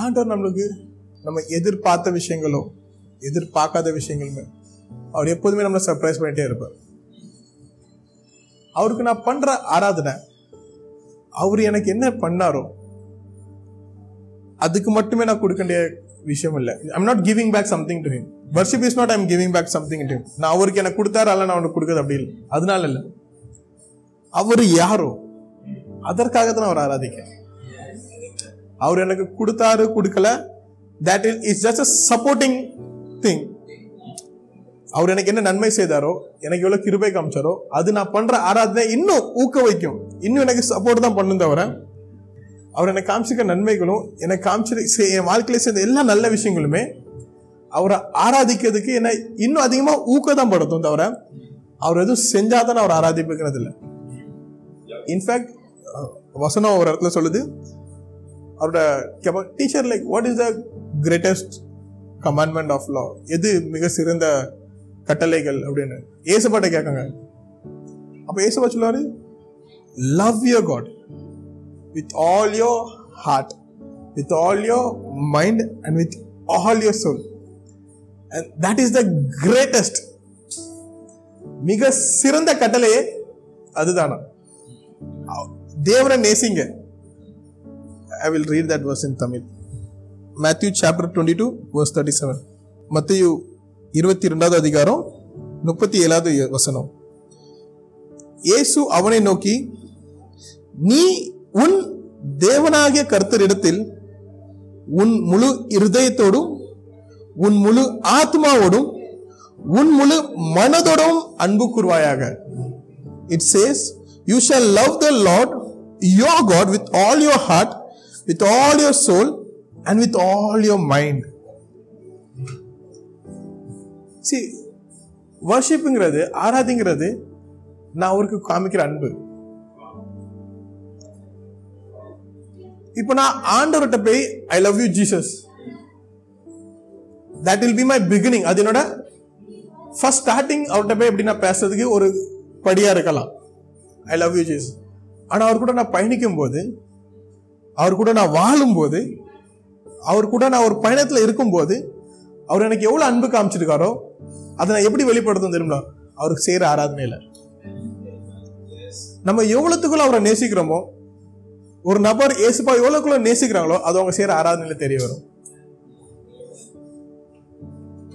ஆண்டவர் நம்மளுக்கு நம்ம எதிர்பார்த்த விஷயங்களோ எதிர்பார்க்காத விஷயங்களுமே அவர் எப்போதுமே நம்மளை சர்ப்ரைஸ் பண்ணிட்டே இருப்பார். அவருக்கு நான் பண்ற ஆராதனை, அவர் எனக்கு என்ன பண்ணாரோ அதுக்கு மட்டுமே நான் கொடுக்க வேண்டிய விஷயம் இல்லை. I'm not giving back something to him. Worship is not I'm giving back something to him. நான் அவருக்கு எனக்கு கொடுத்தாரு, அல்ல நான் அவனுக்கு கொடுக்குறது அப்படி இல்லை, அதனால இல்லை. அவர் யாரோ அதற்காக தான் அவர் ஆராதிக்கிறேன். அவர் எனக்கு கொடுத்தாரு கொடுக்கல, that is just a supporting thing. அவர் எனக்கு என்ன நன்மை செய்தாரோ, எனக்கு எவ்வளவு கிருபை காமிச்சாரோ, அது நான் பண்ற ஆராதனை இன்னும் ஊக்க வைக்கும், இன்னும் எனக்கு சப்போர்ட் தான் பண்ணும். தவிர அவர் எனக்கு காமிச்சிருக்க நன்மைகளும், எனக்கு காமிச்சிருக்க என் வாழ்க்கையில சேர்ந்த எல்லா நல்ல விஷயங்களுமே அவரை ஆராதிக்கிறதுக்கு என்னை இன்னும் அதிகமா ஊக்கதான் படுத்தும். தவிர அவர் எதுவும் செஞ்சாதான் அவர் ஆராதிப்புக்கிறது இல்லை. இன்ஃபேக்ட் வசனம் ஒரு இடத்துல சொல்லுது, அவரோட teacher like what is the greatest commandment of law, எது மிக சிறந்த கட்டளைகள் அப்படின்னு ஏசப்பாட்ட கேட்காங்க. அப்ப ஏசப்பா சொல்லுவாரு, love your God with all your heart, with all your mind and with all your soul, and that is the greatest, மிக சிறந்த கட்டளையே அதுதானா, தேவனை நேசிங்க. I will read that verse in Tamil. Matthew chapter 22 verse 37. மத்தேயு 22வது அதிகாரம் 37வது வசனம். இயேசு அவனை நோக்கி, நீ உன் தேவனாகிய கர்த்தரிடத்தில் உன் முழு இருதயத்தோடும் உன் முழு ஆத்மாவோடும் உன் முழு மனதோடும் அன்பு கூர்வாயாக. It says, you shall love the Lord your God with all your heart, with all your soul and with all your mind. See, worship ingrade aaradhingrade na avarku kaamikira anbu. Ipo na aandavarta pay I love you Jesus, that will be my beginning. Adinoda first starting avarta pay appadina pesadhukku oru padiya irukala. I love you Jesus. Ana avarkuda na payinikkumbodhu, அவர் கூட நான் வாழும்போது, அவர் கூட நான் ஒரு பயணத்தில் இருக்கும்போது அவர் எனக்கு எவ்வளோ அன்பு காமிச்சிருக்காரோ அதை நான் எப்படி வெளிப்படுத்தும் தெரியுமா, அவருக்கு செய்கிற ஆராதனையில். நம்ம எவ்வளோத்துக்குள்ள அவரை நேசிக்கிறோமோ, ஒரு நபர் ஏசுப்பா எவ்வளோக்குள்ள நேசிக்கிறாங்களோ அது அவங்க செய்கிற ஆராதனையில் தெரிய வரும்,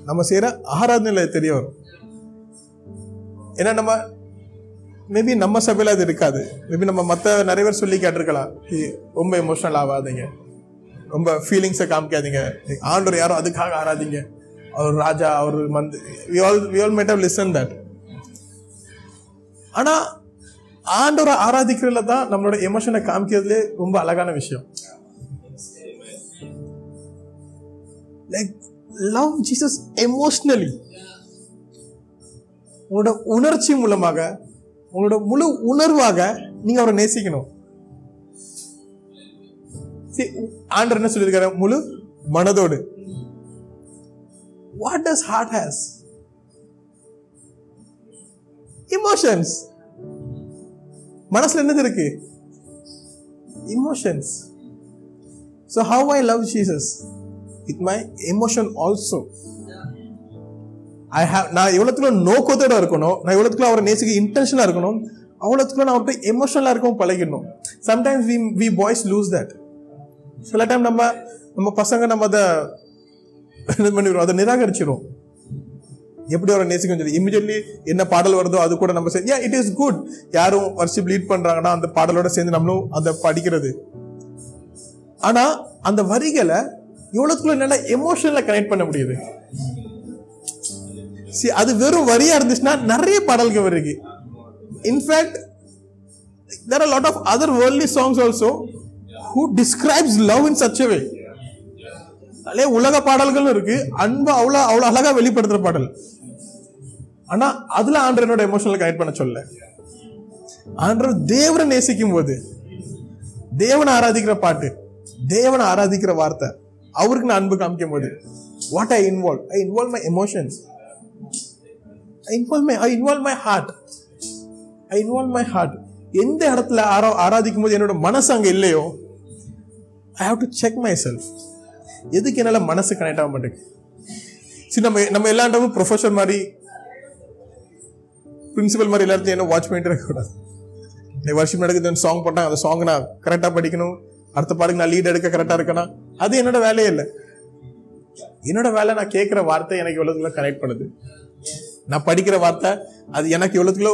நம்ம செய்கிற ஆராதனையில் தெரிய வரும். ஏன்னா நம்ம மேபி நம்ம சபையில் அது இருக்காது, மேபி நம்ம மற்ற நிறைய பேர் சொல்லி கேட்டிருக்கலாம், ரொம்ப எமோஷனல் ஆகாதீங்க, ரொம்ப ஃபீலிங்ஸை காமிக்காதீங்க, ஆண்டவர் யாரும் அதுக்காக ஆராதிங்க, அவர் ராஜா, அவர் வந்து லிசன் தட். ஆனால் ஆண்டவரை ஆராதிக்கிறதுல தான் நம்மளோட எமோஷனை காமிக்கிறதுலே ரொம்ப அழகான விஷயம். லைக் லவ் ஜீசஸ் எமோஷ்னலி, உங்களோட உணர்ச்சி மூலமாக, உங்களோட முழு உணர்வாக நீங்க அவரை நேசிக்கணும். ஆண்டவர் என்ன சொல்லியிருக்காரு, முழு மனதோடு. What does heart has? Emotions. மனசுல என்னது இருக்கு? Emotions. So how I love Jesus? With my emotion also. நான் எவ்வளோத்துக்குள்ள நோக்கத்தோட இருக்கணும், நான் எவ்வளோத்துக்குள்ள அவரை நேசிக்க இன்டென்ஷனாக இருக்கணும், அவ்வளோத்துக்குள்ள நான் அவர்கிட்ட எமோஷனலாக இருக்கவும் பழகிடணும். Sometimes we boys lose that. சில டைம் நம்ம பசங்க நம்ம அதை இது பண்ணிடுவோம், அதை நிராகரிச்சிடும். எப்படி அவரை நேசிக்கணும்னு சொல்லி இமிடியட்லி என்ன பாடல் வருதோ அது கூட நம்ம சரி, இட் இஸ் குட். யாரும் வர்ஷிப் லீட் பண்ணுறாங்கன்னா அந்த பாடலோட சேர்ந்து நம்மளும் அதை படிக்கிறது. ஆனால் அந்த வரிகளை எவ்வளோத்துக்குள்ள நல்லா எமோஷனலாக கனெக்ட் பண்ண முடியுது. அது வெறும் வரியா இருந்துச்சுன்னா நிறைய பாடல்கள் இருக்கு. In fact there are a lot of other worldly songs also who describes love in such a way. நிறைய உலக பாடல்களும் இருக்கு. அன்பு அவ்வளோ அவ்வளோ அழகா வெளிப்படுத்துற பாடல். ஆனா அதுல ஆண்டவர் என்னோட எமோஷனல் கைட் பண்ண சொல்ல, ஆண்டவர் தேவனை நேசிக்கும் போது தேவனை ஆராதிக்கிற பாட்டு, தேவனை ஆராதிக்கிற வார்த்தை, அவருக்கு நான் அன்பு காமிக்கும் போது what I involve my emotions, I involve my heart, I involve my heart. எந்த இடத்துல ஆராதிக்கும் போது என்னோட மனசு அங்கே இல்லையோ, I have to check myself. எதுக்கு என்னால் மனசு கனெக்ட் ஆக மாட்டேங்குது? சரி, நம்ம எல்லா இடமும் ப்ரொஃபஸர் மாதிரி, பிரின்சிபல் மாதிரி எல்லாத்தையும் என்ன வாட்ச் பண்ணிட்டு இருக்கக்கூடாது. இந்த வருஷம் நடக்குது சாங் போட்டாங்க, அந்த சாங் நான் கரெக்டாக படிக்கணும், அடுத்த பாட்டுக்கு நான் லீட் எடுக்க கரெக்டாக இருக்கணும். அது என்னோட வேலையே இல்லை. என்னோட வேலை நான் கேட்குற வார்த்தை எனக்கு எவ்வளோக்குள்ள கனெக்ட் பண்ணுது, நான் படிக்கிற வார்த்தை அது எனக்கு எவ்வளோக்குள்ள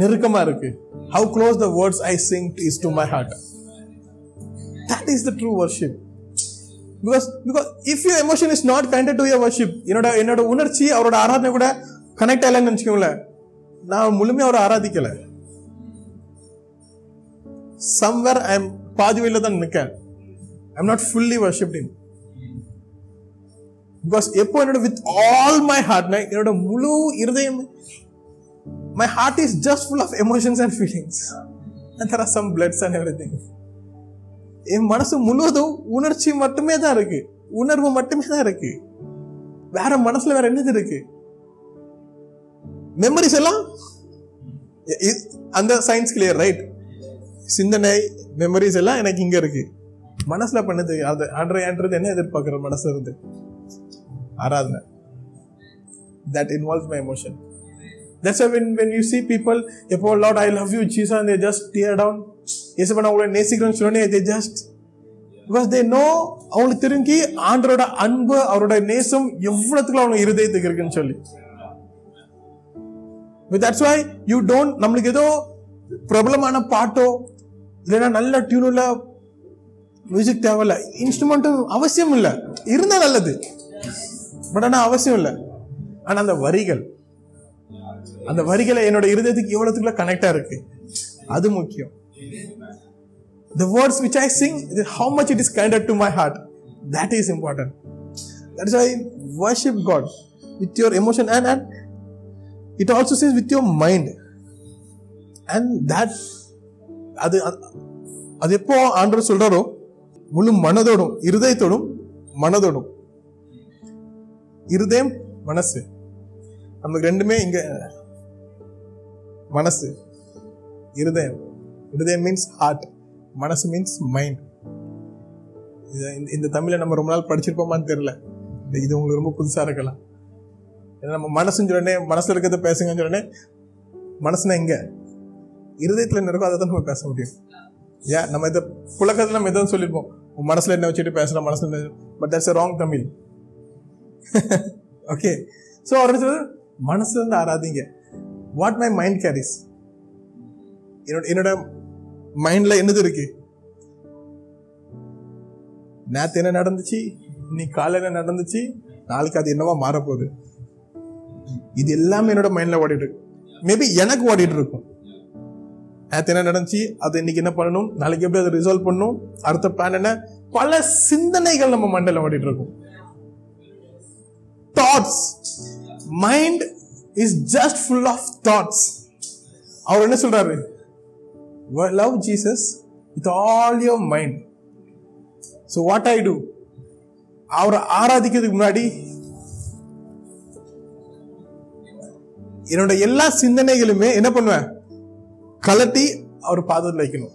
நெருக்கமாக இருக்கு. How close the words I sing is to my heart. That is the true worship. Because if your emotion is not connected to your worship, என்னோட உணர்ச்சி அவரோட ஆராதனை கூட கனெக்ட் ஆகலன்னு நினச்சிக்கோங்கள, நான் முழுமையாக அவரை ஆராதிக்கலை. Somewhere I am பாதி வழியில் தான் நிற்கேன். I am not fully worshipped him. Because எப்போ என்னோட with all my heart, என்னோட முழு இருதயம், my heart is just full of emotions and feelings, and there are some bloods and everything. என் மனசு முழுவதும் உணர்ச்சி மட்டுமே தான் இருக்கு, உணர்வு மட்டுமே தான் இருக்கு. வேற மனசுல வேற என்னது இருக்கு? மெமரிஸ் எல்லாம் அந்த சயின்ஸ் கிளியர் ரைட். சிந்தனை மெமரிஸ் எல்லாம் எனக்கு இங்க இருக்கு, மனசுல பண்ணது அது ஆண்டது என்ன எதிர்பார்க்கிற மனசு இருந்து ஆராதனை. That involves my emotion. That's why when you see people, oh Lord, I love you Jesus, and they just tear down. இயேசுவை நான் உங்களை நேசிக்கிறேன்னு சொன்னேன், they just because they know, அவங்களுக்கு தெரிஞ்சு ஆண்டரோட அன்பு அவரோட நேசம் எவ்வளவுக்குள்ள அவங்க இருதயத்துக்கு இருக்குன்னு சொல்லி. But that's why you don't, நம்மளுக்கு ஏதோ பிரபலமான பாட்டோ இல்லைன்னா நல்ல டியூனுள்ள மியூசிக் தேவையில்லை, இன்ஸ்ட்ருமெண்ட்டும் அவசியம் இல்லை, இருந்தால் நல்லது, பட் ஆனால் அவசியம் இல்லை. ஆனால் அந்த வரிகளை என்னோட இருதயத்துக்கு எவ்வளவுக்குள்ள கனெக்டா இருக்கு அது முக்கியம். The words which I sing, how much it is connected to my heart, that is important. That's why worship God with your emotion, and it also says with your mind. And that அது எப்போ ஆண்டவர் சொல்றாரோ முழு மனதோடும் இருதயத்தோடும் மனதோடும், இருதயம் மனசு நமக்கு ரெண்டுமே இங்க, மனசு இருதயம், இருதயம் மீன்ஸ் ஹார்ட், மனசு மீன்ஸ் மைண்ட். இந்த தமிழை நம்ம ரொம்ப நாள் படிச்சிருப்போமான்னு தெரியல, இது உங்களுக்கு ரொம்ப புதுசாக இருக்கலாம். ஏன்னா நம்ம மனசுன்னு சொல்லே மனசில் இருக்கிறத பேசுங்கன்னு சொல்லே மனசுனா இங்கே இருதயத்தில் என்ன இருக்கோ அதை தான் நம்ம பேச முடியும். ஏன் நம்ம இதை புழக்கத்தில் நம்ம எதாவது சொல்லியிருப்போம், உன் மனசில் என்ன வச்சுட்டு பேசலாம் மனசில், but that's a wrong Tamil. Okay, so அவர் சொல்றது மனசுல இருந்து ஆராதிங்க. வாட் மை மைண்ட் கேரிஸ், என்னோட மைண்ட்ல என்னது இருக்கு, நேற்று என்ன நடந்துச்சு, இன்னைக்கு காலையில் என்ன நடந்துச்சு, நாளைக்கு அது என்னவா மாறப்போகுது, இது எல்லாமே என்னோட மைண்ட்ல ஓடிட்டு இருக்கு. மேபி எனக்கு ஓடிட்டு இருக்கும், நேற்று என்ன நடந்துச்சு, அது இன்னைக்கு என்ன பண்ணணும், நாளைக்கு எப்படி அதை ரிசால்வ் பண்ணணும், அடுத்த பிளான் என்ன, பல சிந்தனைகள் நம்ம மைண்ட்ல ஓடிட்டு இருக்கும். Thoughts, mind is just full of thoughts. அவர் என்ன சொல்றாரு, love Jesus with all your mind. So what I do, அவரை ஆராதிக்கிறதுக்கு முன்னாடி என்னோட எல்லா சிந்தனைகளுமே என்ன பண்ணுவேன், கலட்டி அவர் பாதத்தில் வைக்கணும்.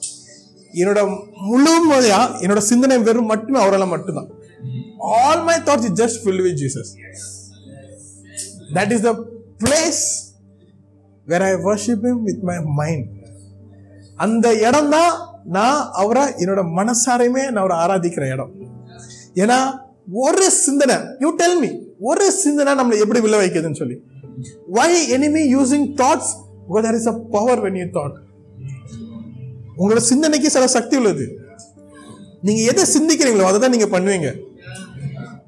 என்னோட முழு முறையா என்னோட சிந்தனை வெறும் மட்டுமே அவரால் மட்டும்தான். All my thoughts is just filled with Jesus. That is the place where I worship him with my mind. And the இடம்தான் நான் அவரை என்னோட மனசாரையுமே நான் அவரை ஆராதிக்கிற இடம். ஏன்னா ஒரு சிந்தனை, you tell me, ஒரு சிந்தனை நம்மளை எப்படி விழ வைக்குதுன்னு சொல்லி. Why enemy using thoughts? Because there is a power when you thought. உங்களோட சிந்தனைக்கு சில சக்தி உள்ளது. நீங்க எதை சிந்திக்கிறீங்களோ அதை தான் நீங்க பண்ணுவீங்க.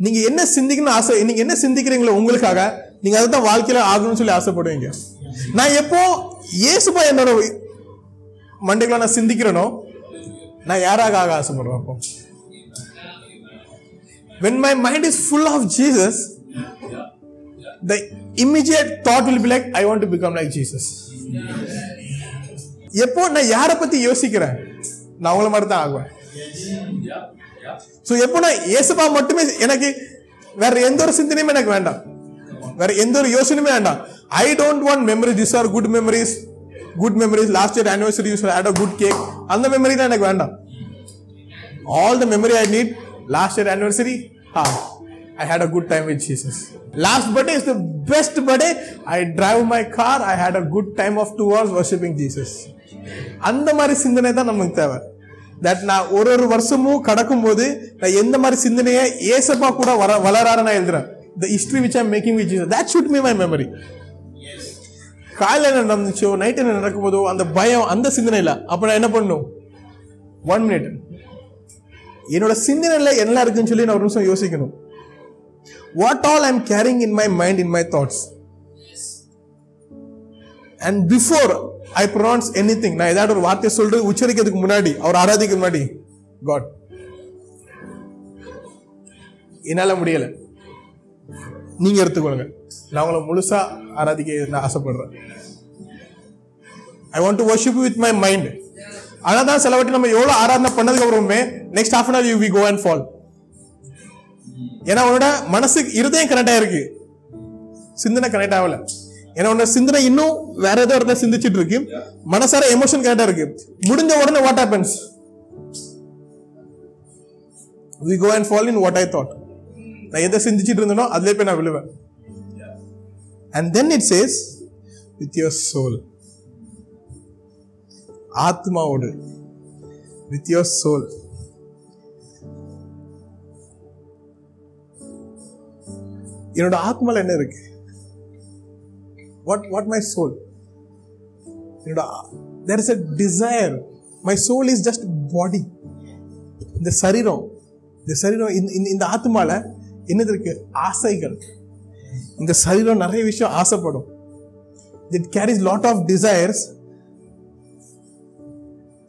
நீங்க என்ன சிந்திக்கணும் ஆசை, நீங்க என்ன சிந்திக்கிறீங்களோ உங்களுக்காக நீங்க அதுதான் வாழ்க்கையில ஆகணும்னு சொல்லி ஆசைப்படுவீங்க. நான் எப்போ இயேசுபா என்னோட மண்டைக்குள்ள நான் சிந்திக்கிறேனோ, நான் யாராக ஆக ஆசைப்படுறேன், அப்போ When my mind is full of Jesus, the immediate thought will be like, I want to become like Jesus. எப்போ நான் யாரை பத்தி யோசிக்கிறேன், நான் உங்களை மட்டும் தான் ஆகுவேன். ஸோ எப்போ நான் இயேசுபா மட்டுமே, எனக்கு வேற எந்த ஒரு சிந்தனையும் எனக்கு வேண்டாம், வேற எந்த ஒரு யோசனையுமே வேண்டாம். I don't want memories. These are good memories. Good memories. Last year anniversary, you had a good cake. And the memory that I want. All the memory I need. Last year anniversary, I had a good time with Jesus. Last birthday is the best birthday. I drive my car. I had a good time of 2 hours worshiping Jesus. அந்த மாதிரி சிந்தனை தான் நமக்கு தேவை. That நான் ஒரு ஒரு வருஷமும் கடக்கும் போது நான் எந்த மாதிரி சிந்தனையை ஏசப்பா கூட வளரான்னு நான் எழுதுறேன். The history which I am making with Jesus. That should be my memory. காலையில் என்ன நடந்துச்சோ, நைட் என்ன நடக்கும் போதோ அந்த பயம், அந்த சிந்தனை இல்லை. அப்போ நான் என்ன பண்ணும், 1 minute என்னோட சிந்தனையில் என்ன இருக்குன்னு சொல்லி நான் ஒரு நிமிஷம் யோசிக்கணும். What all I am carrying in my mind, in my thoughts. And before I pronounce anything, நான் ஏதாவது ஒரு வார்த்தையை சொல்றது உச்சரிக்கிறதுக்கு முன்னாடி, அவர் ஆராதிக்க முன்னாடி, காட் என்னால் முடியலை, நீங்க எடுத்துக்கொள்ளுங்க, நான் உங்களை முழுசா ஆராதிக்க நான் ஆசைப்படுறேன். I want to worship with my mind. ஆனால் தான் சில வாட்டி நம்ம எவ்வளோ ஆராதனை பண்ணதுக்கு அப்புறமே next half an hour you we go and fall. ஏன்னா உன்னோட மனசுக்கு இருதயம் கனெக்ட் ஆயிருக்கு, சிந்தனை கனெக்ட் ஆகலை. ஏன்னா உன்னோட சிந்தனை இன்னும் வேற ஏதோ இடத்துல சிந்திச்சுட்டு இருக்கு, மனசார எமோஷன் கனெக்ட் ஆயிருக்கு. முடிஞ்ச உடனே what happens, we go and fall in what I thought. நான் எதை சிந்திச்சுட்டு இருந்தேனோ அதிலே போய் நான் விழுவேன். And then it says, with your soul, ஆத்மாவோடு, with your soul. என்னோட ஆத்மால என்ன இருக்கு? What my soul? என்னோட there is a desire. My soul is just body. இந்த சரீரம் இந்த ஆத்மால என்னது இருக்கு? ஆசைகள். இந்த சரீரம் நிறைய விஷயம் ஆசைப்படும். It carries lot of desires.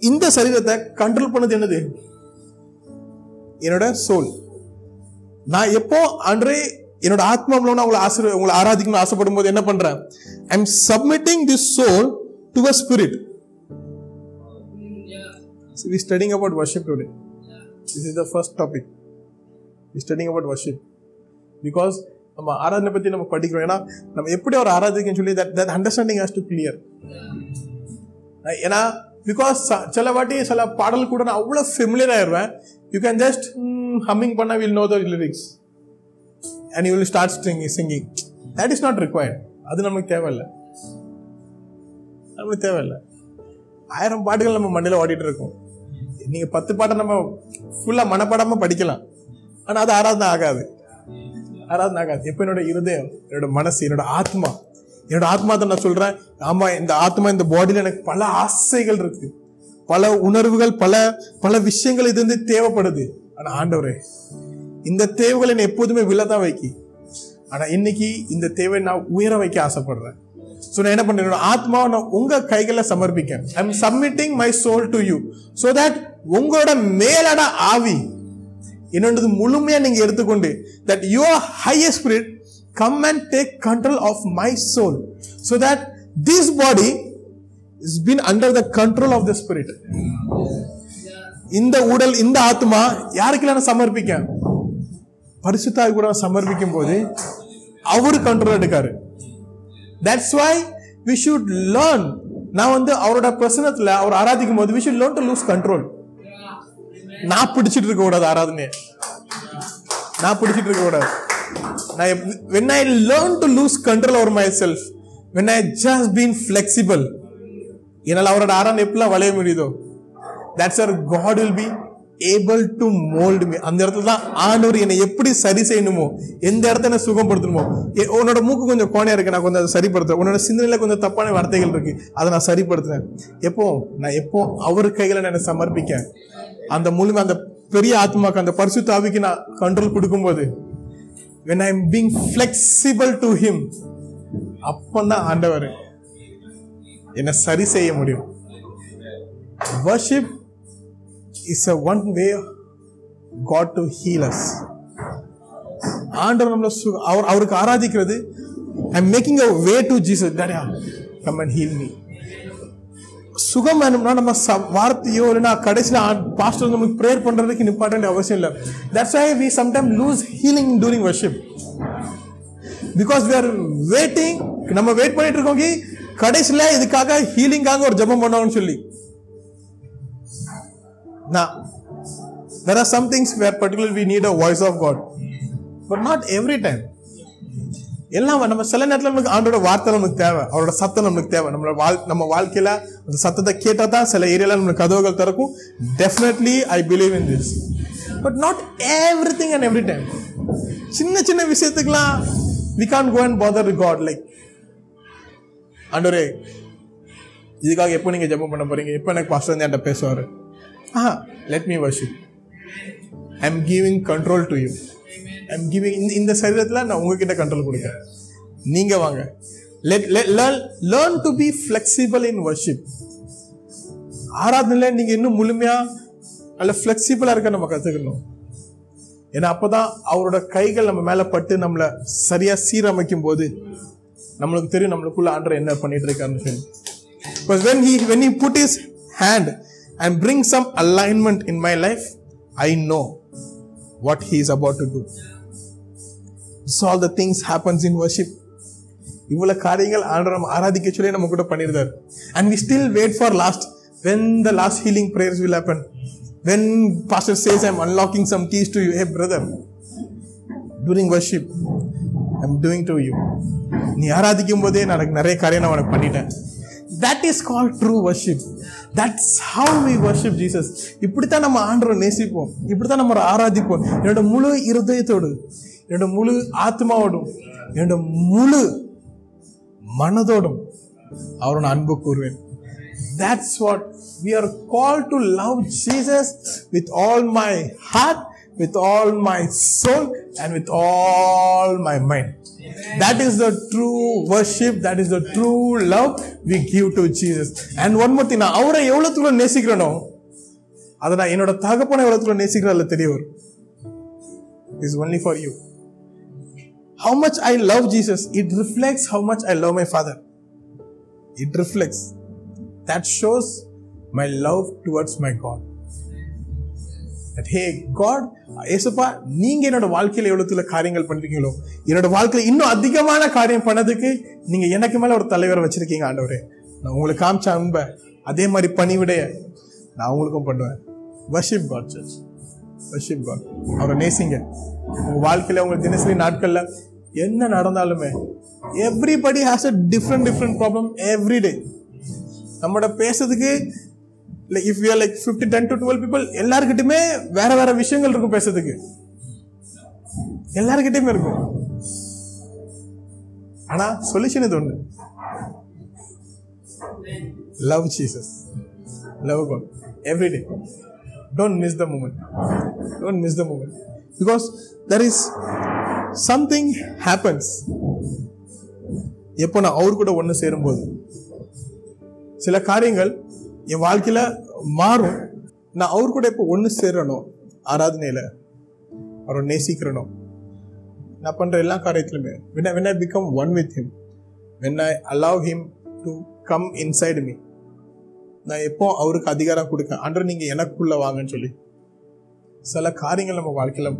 இந்த சரீரத்தை கண்ட்ரோல் பண்ணது என்னது? என்னோட சோல். நான் எப்போ அன்றே என்னோட ஆத்மாவில் உங்களை ஆராதிக்கணும்னு ஆசைப்படும் போது என்ன பண்றேன்? I am submitting this soul to a spirit. We studying about worship today. This is the first topic. We studying about worship because நம்ம ஆராதனை பற்றி நம்ம படிக்கிறோம். ஏன்னா நம்ம எப்படி ஒரு ஆராதிக்கன்னு சொல்லி that understanding has to clear. ஏன்னா பிகாஸ் சில வாட்டி சில பாடல் கூட நான் அவ்வளோ ஃபெமிலியர் ஆயிடுவேன். யூ கேன் ஜஸ்ட் ஹம்மிங் பண்ண will know the lyrics and you will start singing. That is not required. அது நமக்கு தேவையில்லை. 1000 பாட்டுகள் நம்ம மண்டையில் ஓடிட்டு இருக்கோம். நீங்கள் 10 பாட்டை நம்ம ஃபுல்லாக மனப்பாடாமல் படிக்கலாம், ஆனால் அது ஆராதனை ஆகாது. எப்ப என்னோட இருதயம், என்னோட மனசு, என்னோட ஆத்மா தான் நான் சொல்றேன். ஆமா, இந்த ஆத்மா, இந்த பாடியில எனக்கு பல ஆசைகள் இருக்கு, பல உணர்வுகள், பல பல விஷயங்கள் இது வந்து தேவைப்படுது. ஆனா ஆண்டவரே, இந்த தேவைகளை நான் எப்போதுமே விலதான் வைக்கி, ஆனா இன்னைக்கு இந்த தேவை நான் உயர வைக்க ஆசைப்படுறேன். சோ நான் என்ன பண்றேன், என்னோட ஆத்மாவை நான் உங்க கைகளை சமர்ப்பிக்கேன். I am submitting my soul to you so that உங்களோட மேலான ஆவி என்னது முழுமையா நீங்க எடுத்துக்கொண்டு that your highest spirit come and take control of my soul so that this body is been under the control of the spirit. இந்த உடல், இந்த ஆத்மா யாருக்குள்ள சமர்ப்பிக்க? பரிசுத்த ஆவிக்குள்ள சமர்ப்பிக்கும் போது அவரு கண்ட்ரோல் எடுக்காரு. That's why we should learn. நான் வந்து அவரோட பிரசனத்துல அவர் ஆராதிக்கும் போது we should learn to lose control. நான் பிடிச்சிட்டு இருக்க கூடாது ஆராதனையை. நான் பிடிச்சிட்டு இருக்க கூடாது. When I learn to lose control over myself, when I just been flexible, என்னால் அவரோட ஆராதனை எப்பெல்லாம் வளைய முடியுதோ, that's where God will be able to mold me. அந்த இடத்துல தான் ஆண்டவர் என்னை எப்படி சரி செய்யணுமோ, எந்த இடத்த என்ன சுகப்படுத்தணுமோ. உன்னோட மூக்கு கொஞ்சம் கோணையா இருக்கு, நான் கொஞ்சம் அதை சரிப்படுத்துறேன். உன்னோட சிந்தனையில கொஞ்சம் தப்பான வார்த்தைகள் இருக்கு, அதை நான் சரிப்படுத்துறேன். நான் எப்போ அவர் கைகளை நான் சமர்ப்பிக்க, அந்த முழுமை, அந்த பெரிய ஆத்மாவுக்கு, அந்த பரிசுத்த ஆவிக்கு நான் கண்ட்ரோல் கொடுக்கும்போது, when I am being flexible to him, அப்பந்தான் ஆண்டவர் என்னை சரி செய்ய முடியும். Worship is a one way God to heal us. ஆண்டவர் நம்மளை அவருக்கு ஆராதிக்கிறது. I am making a way to Jesus. Come and heal me. சுகம் வேணும்னா நம்ம வார்த்தையோ இல்லைன்னா கடைசியில் பாஸ்டர் நம்மளுக்கு ப்ரேயர் பண்ணுறதுக்கு நிப்பாட்ட வேண்டிய அவசியம் இல்லை. That's why we sometime lose healing during worship. Because we are waiting. நம்ம வெயிட் பண்ணிட்டு இருக்கோங்க கடைசியில் இதுக்காக ஹீலிங்காக ஒரு ஜெபம் பண்ணுவோம்னு சொல்லி. There are some things where particularly we need a voice of God, but not every time. எல்லாம் நம்ம சில நேரத்தில் நமக்கு ஆண்டோட வார்த்தை நமக்கு தேவை, அவரோட சத்தம் நமக்கு தேவை. நம்ம வாழ்க்கையில அந்த சத்தத்தை கேட்டால் தான் சில ஏரியாவில் நம்மளுக்கு கதவுகள் திறக்கும். Definitely I believe in this, but not everything and every time. சின்ன சின்ன விஷயத்துக்குலாம் we can't go and bother God like, ஆண்டவரே இதுக்காக எப்போ நீங்கள் ஜெபம் பண்ண போறீங்க, எப்போ எனக்கு பாஸ்டர் வந்து என்கிட்ட பேசுவார். Let me worship. I am giving control to you. I am giving in the sarirathla na ungakitta control kuduka. Neenga vaanga. Learn to be flexible in worship. Aaradhanile neenga innum mulumaya alla flexible ah irukka namakku kathukanum. Ena appoda avaroda kaigal nama mela pattu namla sariya seeramakkum bodhu namalukku theriyum namalukkulla aandra enna panniterukkarnu sollu. Because when he put his hand and bring some alignment in my life, I know what he is about to do. So all the things happens in worship. Ivula kariyangal aandaram aaradhikachule namukuda pannirudar. And we still wait for last, when the last healing prayers will happen, when pastor says I am unlocking some keys to you. Hey brother, during worship I am doing to you. Ni aaradhikumbode nanak nare karyana unak panniten. That is called true worship. That's how we worship Jesus. இப்படி தான் நம்ம ஆண்டவரை நேசிப்போம், இப்படி தான் நம்ம ஆராதிப்போம். என்னோட முழு இருதயத்தோடு, என்னோட முழு ஆத்மாவோடும், என்னோட முழு மனதோடும் அவரை நான் அன்பு கூறுவேன். That's what we are called to, love Jesus with all my heart, with all my soul and with all my mind. That is the true worship, that is the true love we give to Jesus. And one more thing, na avara evlathula nesikrano adana enoda thagapana evlathula nesikralla theriyur. It is only for you. How much I love Jesus, it reflects how much I love my Father. It reflects, that shows my love towards my God. That hey God, ஏசப்பா நீங்க என்னோட வாழ்க்கையில எவ்வளவு காரியங்கள் பண்றீங்களோ, என்னோட வாழ்க்கையில இன்னும் அதிகமான காரியம் பண்ணதுக்கு நீங்க எனக்கு மேல ஒரு தலைவரை வச்சிருக்கீங்க. ஆண்டவரே நான் உங்களுக்கு காமிச்ச அன்பை, அதே மாதிரி பணிவிடைய நான் உங்களுக்கும் பண்ணுவேன். Worship God church, worship God. அவரை நேசிங்க. உங்க வாழ்க்கையில உங்களுக்கு தினசரி நாட்கள்ல என்ன நடந்தாலுமே, everybody has a different problem every day. நம்மட பேசுறதுக்கு like if we are like 10 to 12 people, எல்லார்கிட்டயுமே வேற வேற விஷயங்கள் இருக்கும் பேசுறதுக்கு, எல்லார்கிட்டயுமே இருக்கும். ஆனா சொல்யூஷன் இது ஒண்ணு, love Jesus, love God every day. Don't miss the moment, because there is something happens. எப்போ நான் அவர் கூட ஒண்ணு சேரும்போது சில காரியங்கள் என் வாழ்க்கையில மாறும். நான் அவர் கூட இப்போ ஒன்று சேரணும், ஆராதனையில அவரை நேசிக்கிறனும், நான் பண்ற எல்லா காரியத்திலுமே. when I become one with him, when I allow him to come inside me, நான் எப்போ அவருக்கு அதிகாரம் கொடுக்க, அன்று நீங்க எனக்குள்ள வாங்கன்னு சொல்லி சில காரியங்கள் நம்ம வாழ்க்கையில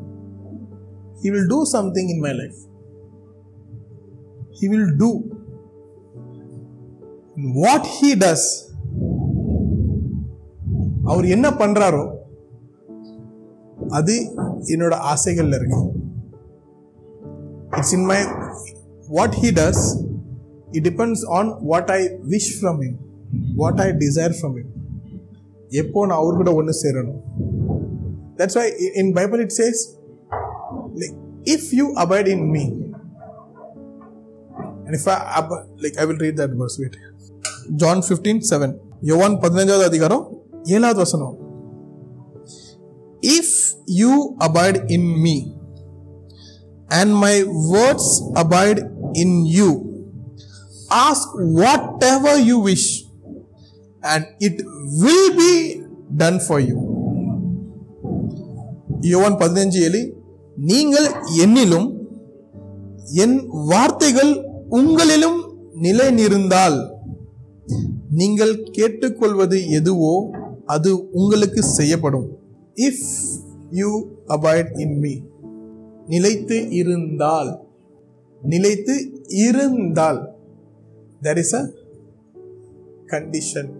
he will do something in my life. He will do what he does. அவர் என்ன பண்றாரோ அது என்னோட ஆசைகள்ல இருக்கு. It's in my what he does. It depends on what I wish from him, what I desire from him. எப்போ நான் அவர் கூட ஒன்று சேரணும். That's why in Bible it says like if you abide in me and if I like I will read that verse. Wait. John 15:7. Yovan 15வது அதிகாரம் 7th வசனம். If you abide in me and my words abide in you, ask whatever you wish and it will be done for you. யோவான் 15:7 நீங்கள் என்னிலும் என் வார்த்தைகள் உங்களிலும் நிலை நிற்ந்தால் நீங்கள் கேட்டுக்கொள்வது எதுவோ அது உங்களுக்கு செய்யப்படும். If you abide in me, நிலைத்து இருந்தால், நிலைத்து இருந்தால், தட் இஸ் அ கண்டிஷன்.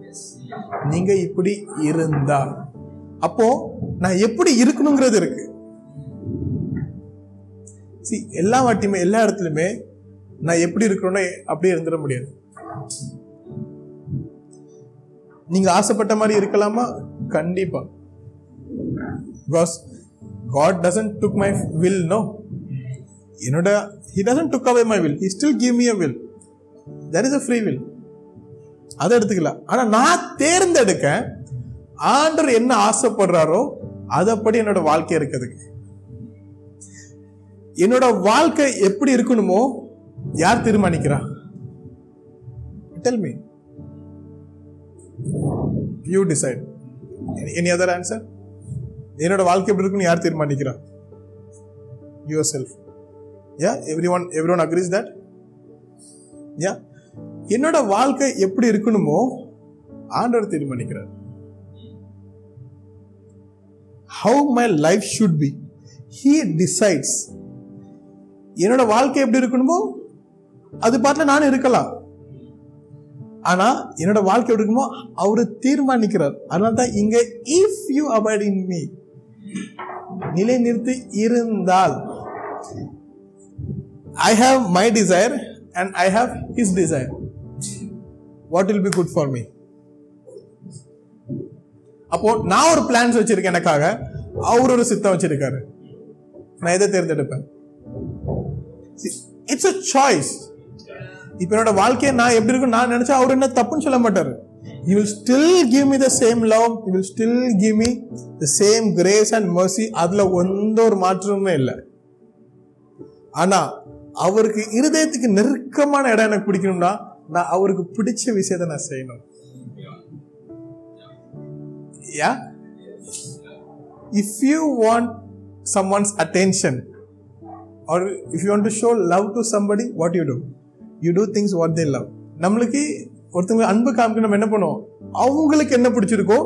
நீங்க இப்படி இருந்தால், அப்போ நான் எப்படி இருக்கணுங்கிறது இருக்கு. எல்லா வாட்டியுமே எல்லா இடத்துலயுமே நான் எப்படி இருக்கணும்னா அப்படியே இருந்துட முடியாது. நீங்க ஆசைப்பட்ட மாதிரி இருக்கலாமா? கண்டிப்பா. Because God doesn't took my will, no. என்னோட He doesn't took away my will. He still give me a will. That is a free will. அதை எடுத்துக்கலாம். ஆனா நான் தேர்ந்தெடுக்க ஆண்டவர் என்ன ஆசைப்படுறாரோ அதப்படி என்னோட வாழ்க்கை இருக்கிறதுக்கு, என்னோட வாழ்க்கை எப்படி இருக்கணுமோ யார் தீர்மானிக்கிறா? Tell me. You decide. Any other answer? என்னோட வாழ்க்கை எப்படி இருக்குன்னு யார் தீர்மானிக்கிறா? Yourself. Yeah, everyone agrees that? Yeah. என்னோட வாழ்க்கை எப்படி இருக்கணுமோ ஆண்டவர் தீர்மானிக்கிறார். How my life should be, He decides. என்னோட வாழ்க்கை எப்படி இருக்கணுமோ அது பார்த்து நான் இருக்கலாம். ஆனா என்னோட வாழ்க்கை எப்படி இருக்குமோ அவரு தீர்மானிக்கிறார். அதனால்தான் இங்க if you abide in me, நிலை நிறுத்தி இருந்தால், I have my desire and I have his desire. What will be good for me? அப்போ நான் ஒரு பிளான்ஸ் வச்சிருக்கேன் எனக்காக, அவர் ஒரு சித்தம் வச்சிருக்காரு. நான் எதை தேர்ந்தெடுப்பேன்? It's a choice. இப்ப என்னோட வாழ்க்கையை நான் எப்படி இருக்கும் நான் நினைச்சா அவர் என்ன தப்புன்னு சொல்ல மாட்டாரு. He will still give me the same love. He will still give me the same grace and mercy. அதுல எந்த ஒரு மாற்றமுமே இல்லை. ஆனா அவருக்கு இருதயத்துக்கு நெருக்கமான இடம் எனக்கு பிடிக்கணும்னா நான் அவருக்கு பிடிச்ச விஷயத்தை நான் செய்யணும். Yeah? If you want someone's attention, or if you want to show love to somebody, what do you do? You do things what they love. நம்மளுக்கு ஒருத்தவங்க அன்பு காமிக்க நம்ம என்ன பண்ணுவோம்? அவங்களுக்கு என்ன பிடிச்சிருக்கோ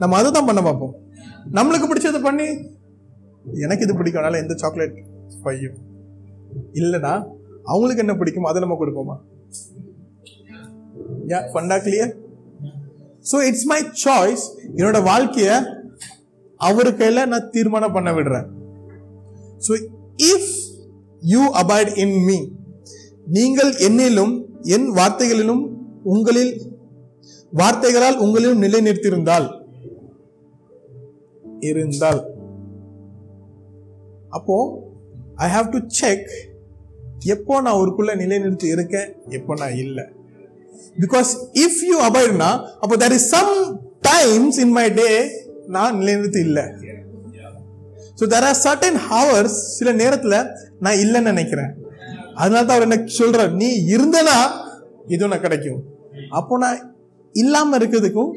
நம்ம அதை தான் பண்ண பார்ப்போம். நம்மளுக்கு பிடிச்சதை பண்ணி, எனக்கு இது பிடிக்கும் அதனால எந்த சாக்லேட் பையும் இல்லைனா அவங்களுக்கு என்ன பிடிக்குமோ அதை நம்ம கொடுப்போமா? பண்ணா clear. So it's my choice. என்னோட வாழ்க்கைய அவர் கையில நான் தீர்மானம் பண்ண விடுறேன். So if you abide in me, நீங்கள் என்னிலும் என் வார்த்தைகளிலும் உங்களில் வார்த்தைகளால் உங்களிலும் நிலை நிறுத்தியிருந்தால் இருந்தால், அப்போ I have to check எப்போ நான் அவருக்குள்ள நிலை நிறுத்தி இருக்கேன், எப்போ நான் இல்லை. Because if you abide na, அப்போ there is some times in my day நான் நிலைநிறுத்தி இல்லை. So there are certain hours, சில நேரத்தில் நான் இல்லைன்னு நினைக்கிறேன். அதனால தான் அவர் என்ன சொல்றார், நீ இருந்தனா இது நான் கிடைக்கும். அப்போ நான் இல்லாம இருக்கிறதுக்கும்,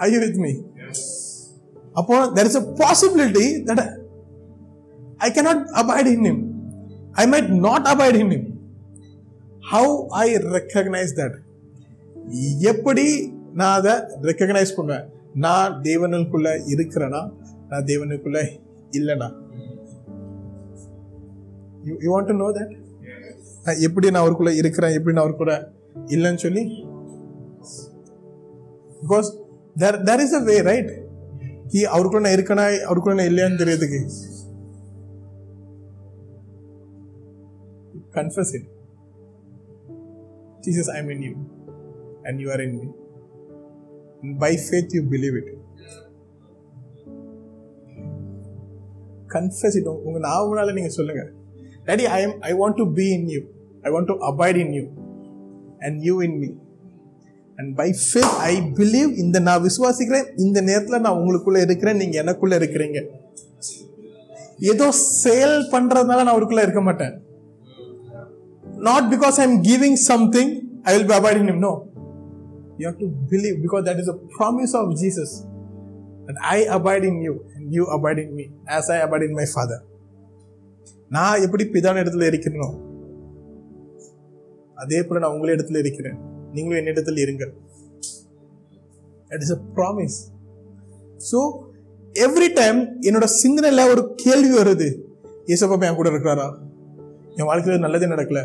are you with me? அப்போ there is a possibility that I cannot abide in him. I might not abide in him. How I recognize that? எப்படி நான் அதை ரெக்கக்னைஸ் பண்ணுவேன்? நான் தேவனுக்குள்ள இருக்கிறேனா, நான் தேவனுக்குள்ள இல்லைனா? You want to know that? எப்படி நான் அவருக்குள்ள இருக்கிறேன், எப்படி நான் அவருக்குள்ள இல்லைன்னு சொல்லி? Because there is a way, right? அவருக்குள்ள நான் இருக்கேனா, அவருக்குள்ள நான் இல்லையான்னு தெரியுதுக்கு. Confess it. Jesus, I am in you and you are in me. And by faith you believe it. Confess it. உங்க நாவுனால நீங்க சொல்லுங்க, Daddy, I want to be in you. I want to abide in you and you in me. And by faith I believe, இந்த நான் விசுவாசிக்கிறேன், இந்த நேரத்துல நான் உங்களுக்குள்ள இருக்கிறேன், நீங்க எனக்குள்ள இருக்கிறீங்க. ஏதோ சேல் பண்றதுனால நான் உங்களுக்குள்ள இருக்க மாட்டேன். Not because I am giving something I will be abiding in him. No, you have to believe, because that is a promise of Jesus. that I abide in you and you abide in me as I abide in my Father. நான் எப்படி பிதான இடத்துல இருக்கிறேனோ அதே போல நான் உங்களே இடத்துல இருக்கிறேன், நீங்களும் என்னிடத்தில் இருங்கள். That is a promise. So every time என்னோட சிந்தனையில் ஒரு கேள்வி வருது, இயேசுப்பா என் கூட இருக்கிறாரா, என் வாழ்க்கையில் நல்லதே நடக்கல.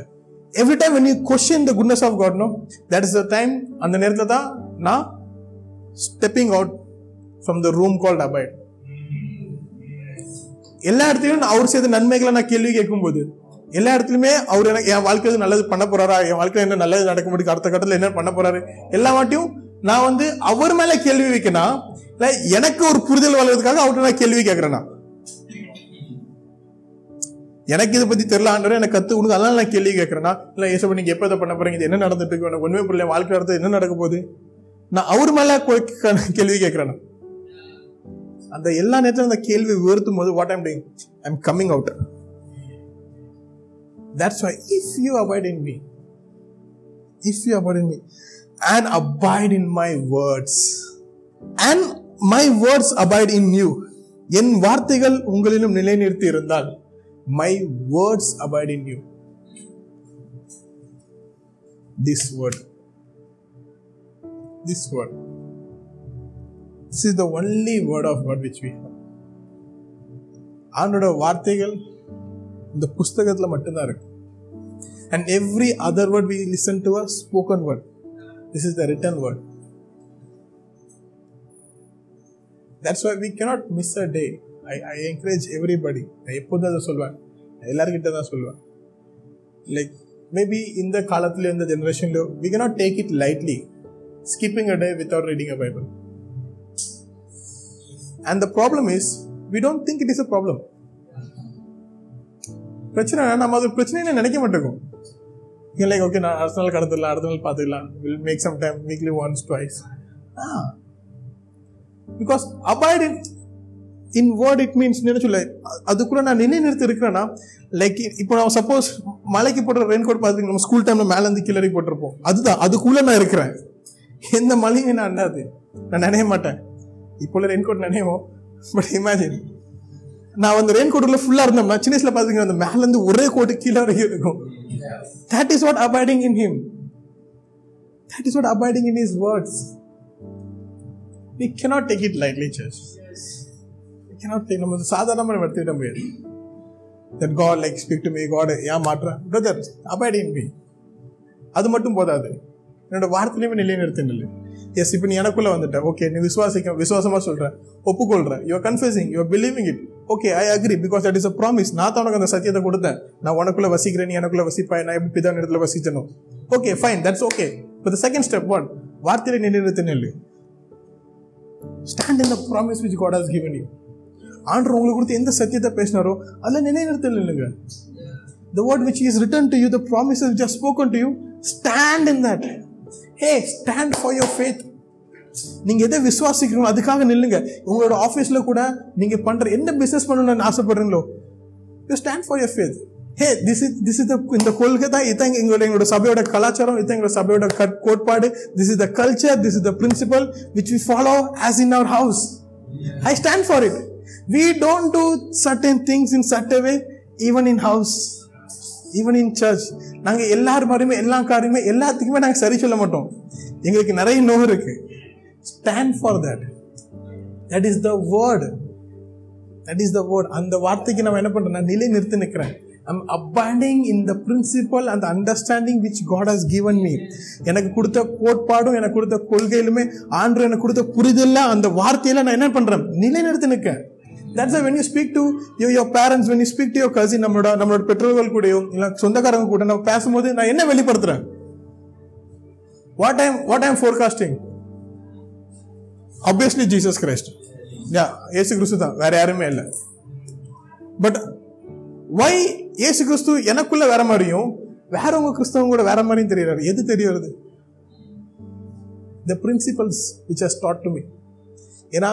Every time when you question the goodness of God, no, that is the time, அந்த நேரத்தில் தான் நான் stepping out from the room called abide. எல்லா இடத்துலையும் அவர் செய்த நன்மைகளை நான் கேள்வி கேட்கும் போது, எல்லா இடத்துலையுமே அவர் எனக்கு என் வாழ்க்கையில் நல்லது பண்ண போறாரா, என் வாழ்க்கையில் என்ன நல்லது நடக்க முடியும், அடுத்த கட்டத்தில் என்ன பண்ண போறாரு, எல்லா வாட்டியும் நான் வந்து அவர் மேல கேள்வி வைக்கணா, இல்லை எனக்கு ஒரு புரிதல் வளர்றதுக்காக அவர்கிட்ட நான் கேள்வி கேட்கறேன்னா, எனக்கு இதை பற்றி தெரியல ஆண்டவரே எனக்கு கற்று கொடுங்க அதனால நான் கேள்வி கேட்குறேன்னா, இல்லை ஏசப்பா நீங்கள் எப்போ இதை பண்ண போகிறீங்க, இது என்ன நடந்துட்டு இருக்கு, எனக்கு ஒன்றுமே புரியல, வாழ்க்கை நடத்துறது என்ன நடக்க போகுது, நான் அவர் மேலே கேள்வி கேட்குறேன்னா, அந்த எல்லா நேரத்திலும் அந்த கேள்வி உயர்த்தும் போது what I'm doing, I'm coming out. That's why if you abide in me, if you abide in me and abide in my words and my words abide in you, என் வார்த்தைகள் உங்களிலும் நிலைநிறுத்தி இருந்தால் my words abide in you. This word this is the only word of God which we have. ஆண்டவருடைய வார்த்தைகள் இந்த புத்தகத்துல மட்டும்தான் இருக்கு. And every other word we listen to a spoken word. This is the written word. That's why we cannot miss a day. I encourage everybody. I எப்போதும் அதை சொல்வேன், எல்லாருக்கிட்ட தான் சொல்லுவேன். Like maybe இந்த காலத்துலயோ இந்த ஜெனரேஷன்லயோ we cannot take it lightly, skipping a day without reading a Bible. And the problem is we don't think it is a problem. பிரச்சனை நம்ம அது பிரச்சனை நினைக்க மாட்டோம். Like, okay, நான் அடுத்த நாள் கடந்துடலாம், அடுத்த நாள் பார்த்துக்கலாம், we'll make some time, weekly once, twice. Because abide in word it means, நினைச்சுல அதுக்குள்ள நான் நினை நிறுத்தி இருக்கிறேன்னா, லைக் இப்போ நான் சப்போஸ் மலைக்கு போடுற ரெயின் கோட் பார்த்துக்கிங்க, நம்ம ஸ்கூல் டைமில் மேலேருந்து கிளறி போட்டிருப்போம், அதுதான் அதுக்குள்ளே நான் இருக்கிறேன். எந்த மலையும் நான் அண்டாது, நான் நினைய மாட்டேன். இப்போ ரெயின் கோட் நினைவோம், பட் இமேஜின் நான் அந்த ரெயின் கோட்டுக்குள்ளே ஃபுல்லாக இருந்தோம்னா, சின்ன வயசில் பார்த்துக்கிங்க அந்த மேலேருந்து ஒரே கோட்டு கீழே வரைக்கும் இருக்கும். That is what abiding in him. That is what abiding in his words. We cannot take it lightly, church. Yes. We cannot take it. சாதாரணமா எடுத்துக்கிட்ட முடியாது. That God like speak to me, God ஏன் மாற்ற brother, abide in me. அது மட்டும் போதாது, என்னோட வார்த்தையிலுமே நிலை நிறுத்தினது. எஸ், இப்போ நீ எனக்குள்ளே வந்துட்ட, ஓகே நீ விசுவாசமாக சொல்கிற, ஒப்புக்கொள்கிற, you are confusing, you are believing it, okay I agree because that is a promise. நான் தான் உனக்கு அந்த சத்தியத்தை கொடுத்தேன், நான் உனக்குள்ளே வசிக்கிறேன், நீ எனக்குள்ளே வசிப்பாய், நான் எப்படி பிதான இடத்துல வசிக்கணும். Okay fine, that's okay. இப்போ த செகண்ட் ஸ்டெப் வாட், வார்த்தையில நிலைநிறுத்தின இல்லை, stand in the promise which God has given you. ஆண்டவர் உங்களுக்கு கொடுத்து எந்த சத்தியத்தை பேசினாரோ அதில் நிலைநிறுத்த இல்லைங்க. The word which is written to you, the promises which are spoken to you, stand in that. Hey, stand for your faith. நீங்க எதை விசுவாசிக்கிறீங்களோ அதுக்காக நில்லுங்க. உங்களோட ஆபீஸ்ல கூட நீங்க பண்ற என்ன பிசினஸ் பண்ணணும்னு ஆசைப்படுறீங்களோ, you stand for your faith. Hey, this is the இந்த கொள்கை தான், இதான் எங்களோட சபையோட கலாச்சாரம், இதான் எங்களோட சபையோட கோட்பாடு, this is the culture, this is the principle which we follow as in our house. I stand for it. We don't do certain things in certain way even in house, even in church. நாங்க எல்லாரும் மாதிரியுமே எல்லா காரியமே எல்லாத்துக்குமே நாங்க சரி சொல்ல மாட்டோம், எங்களுக்கு நிறைய நோவு இருக்கு. Stand for that. That is the word. That is the word. அந்த வார்த்தைக்கு நான் என்ன பண்றேன், நான் நிலை நிறுத்தி நிற்கிறேன். I'm abiding in the principle and the understanding which God has given me. எனக்கு கொடுத்த கோட்பாடும் எனக்கு கொடுத்த கொள்கையிலுமே ஆண்டவர் எனக்கு கொடுத்த புரிதல்ல அந்த வார்த்தையில நான் என்ன பண்றேன், நிலை நிறுத்தி நிற்கிறேன். That's why when you speak to your parents, when you speak to your cousin, நம்மளோட பெற்றோர்கள் கூடயோ இல்லை சொந்தக்காரங்க கூட நம்ம பேசும்போது நான் என்ன வெளிப்படுத்துறேன், what I am forecasting? Obviously Jesus Christ. Yeah, இயேசு கிறிஸ்து தான், வேற யாருமே இல்லை. But why இயேசு கிறிஸ்து எனக்குள்ள வேற மாதிரியும் வேறவங்க கிறிஸ்தவங்க கூட வேற மாதிரியும் தெரியறாரு? எது தெரியறது? The principles which has taught to me. ஏன்னா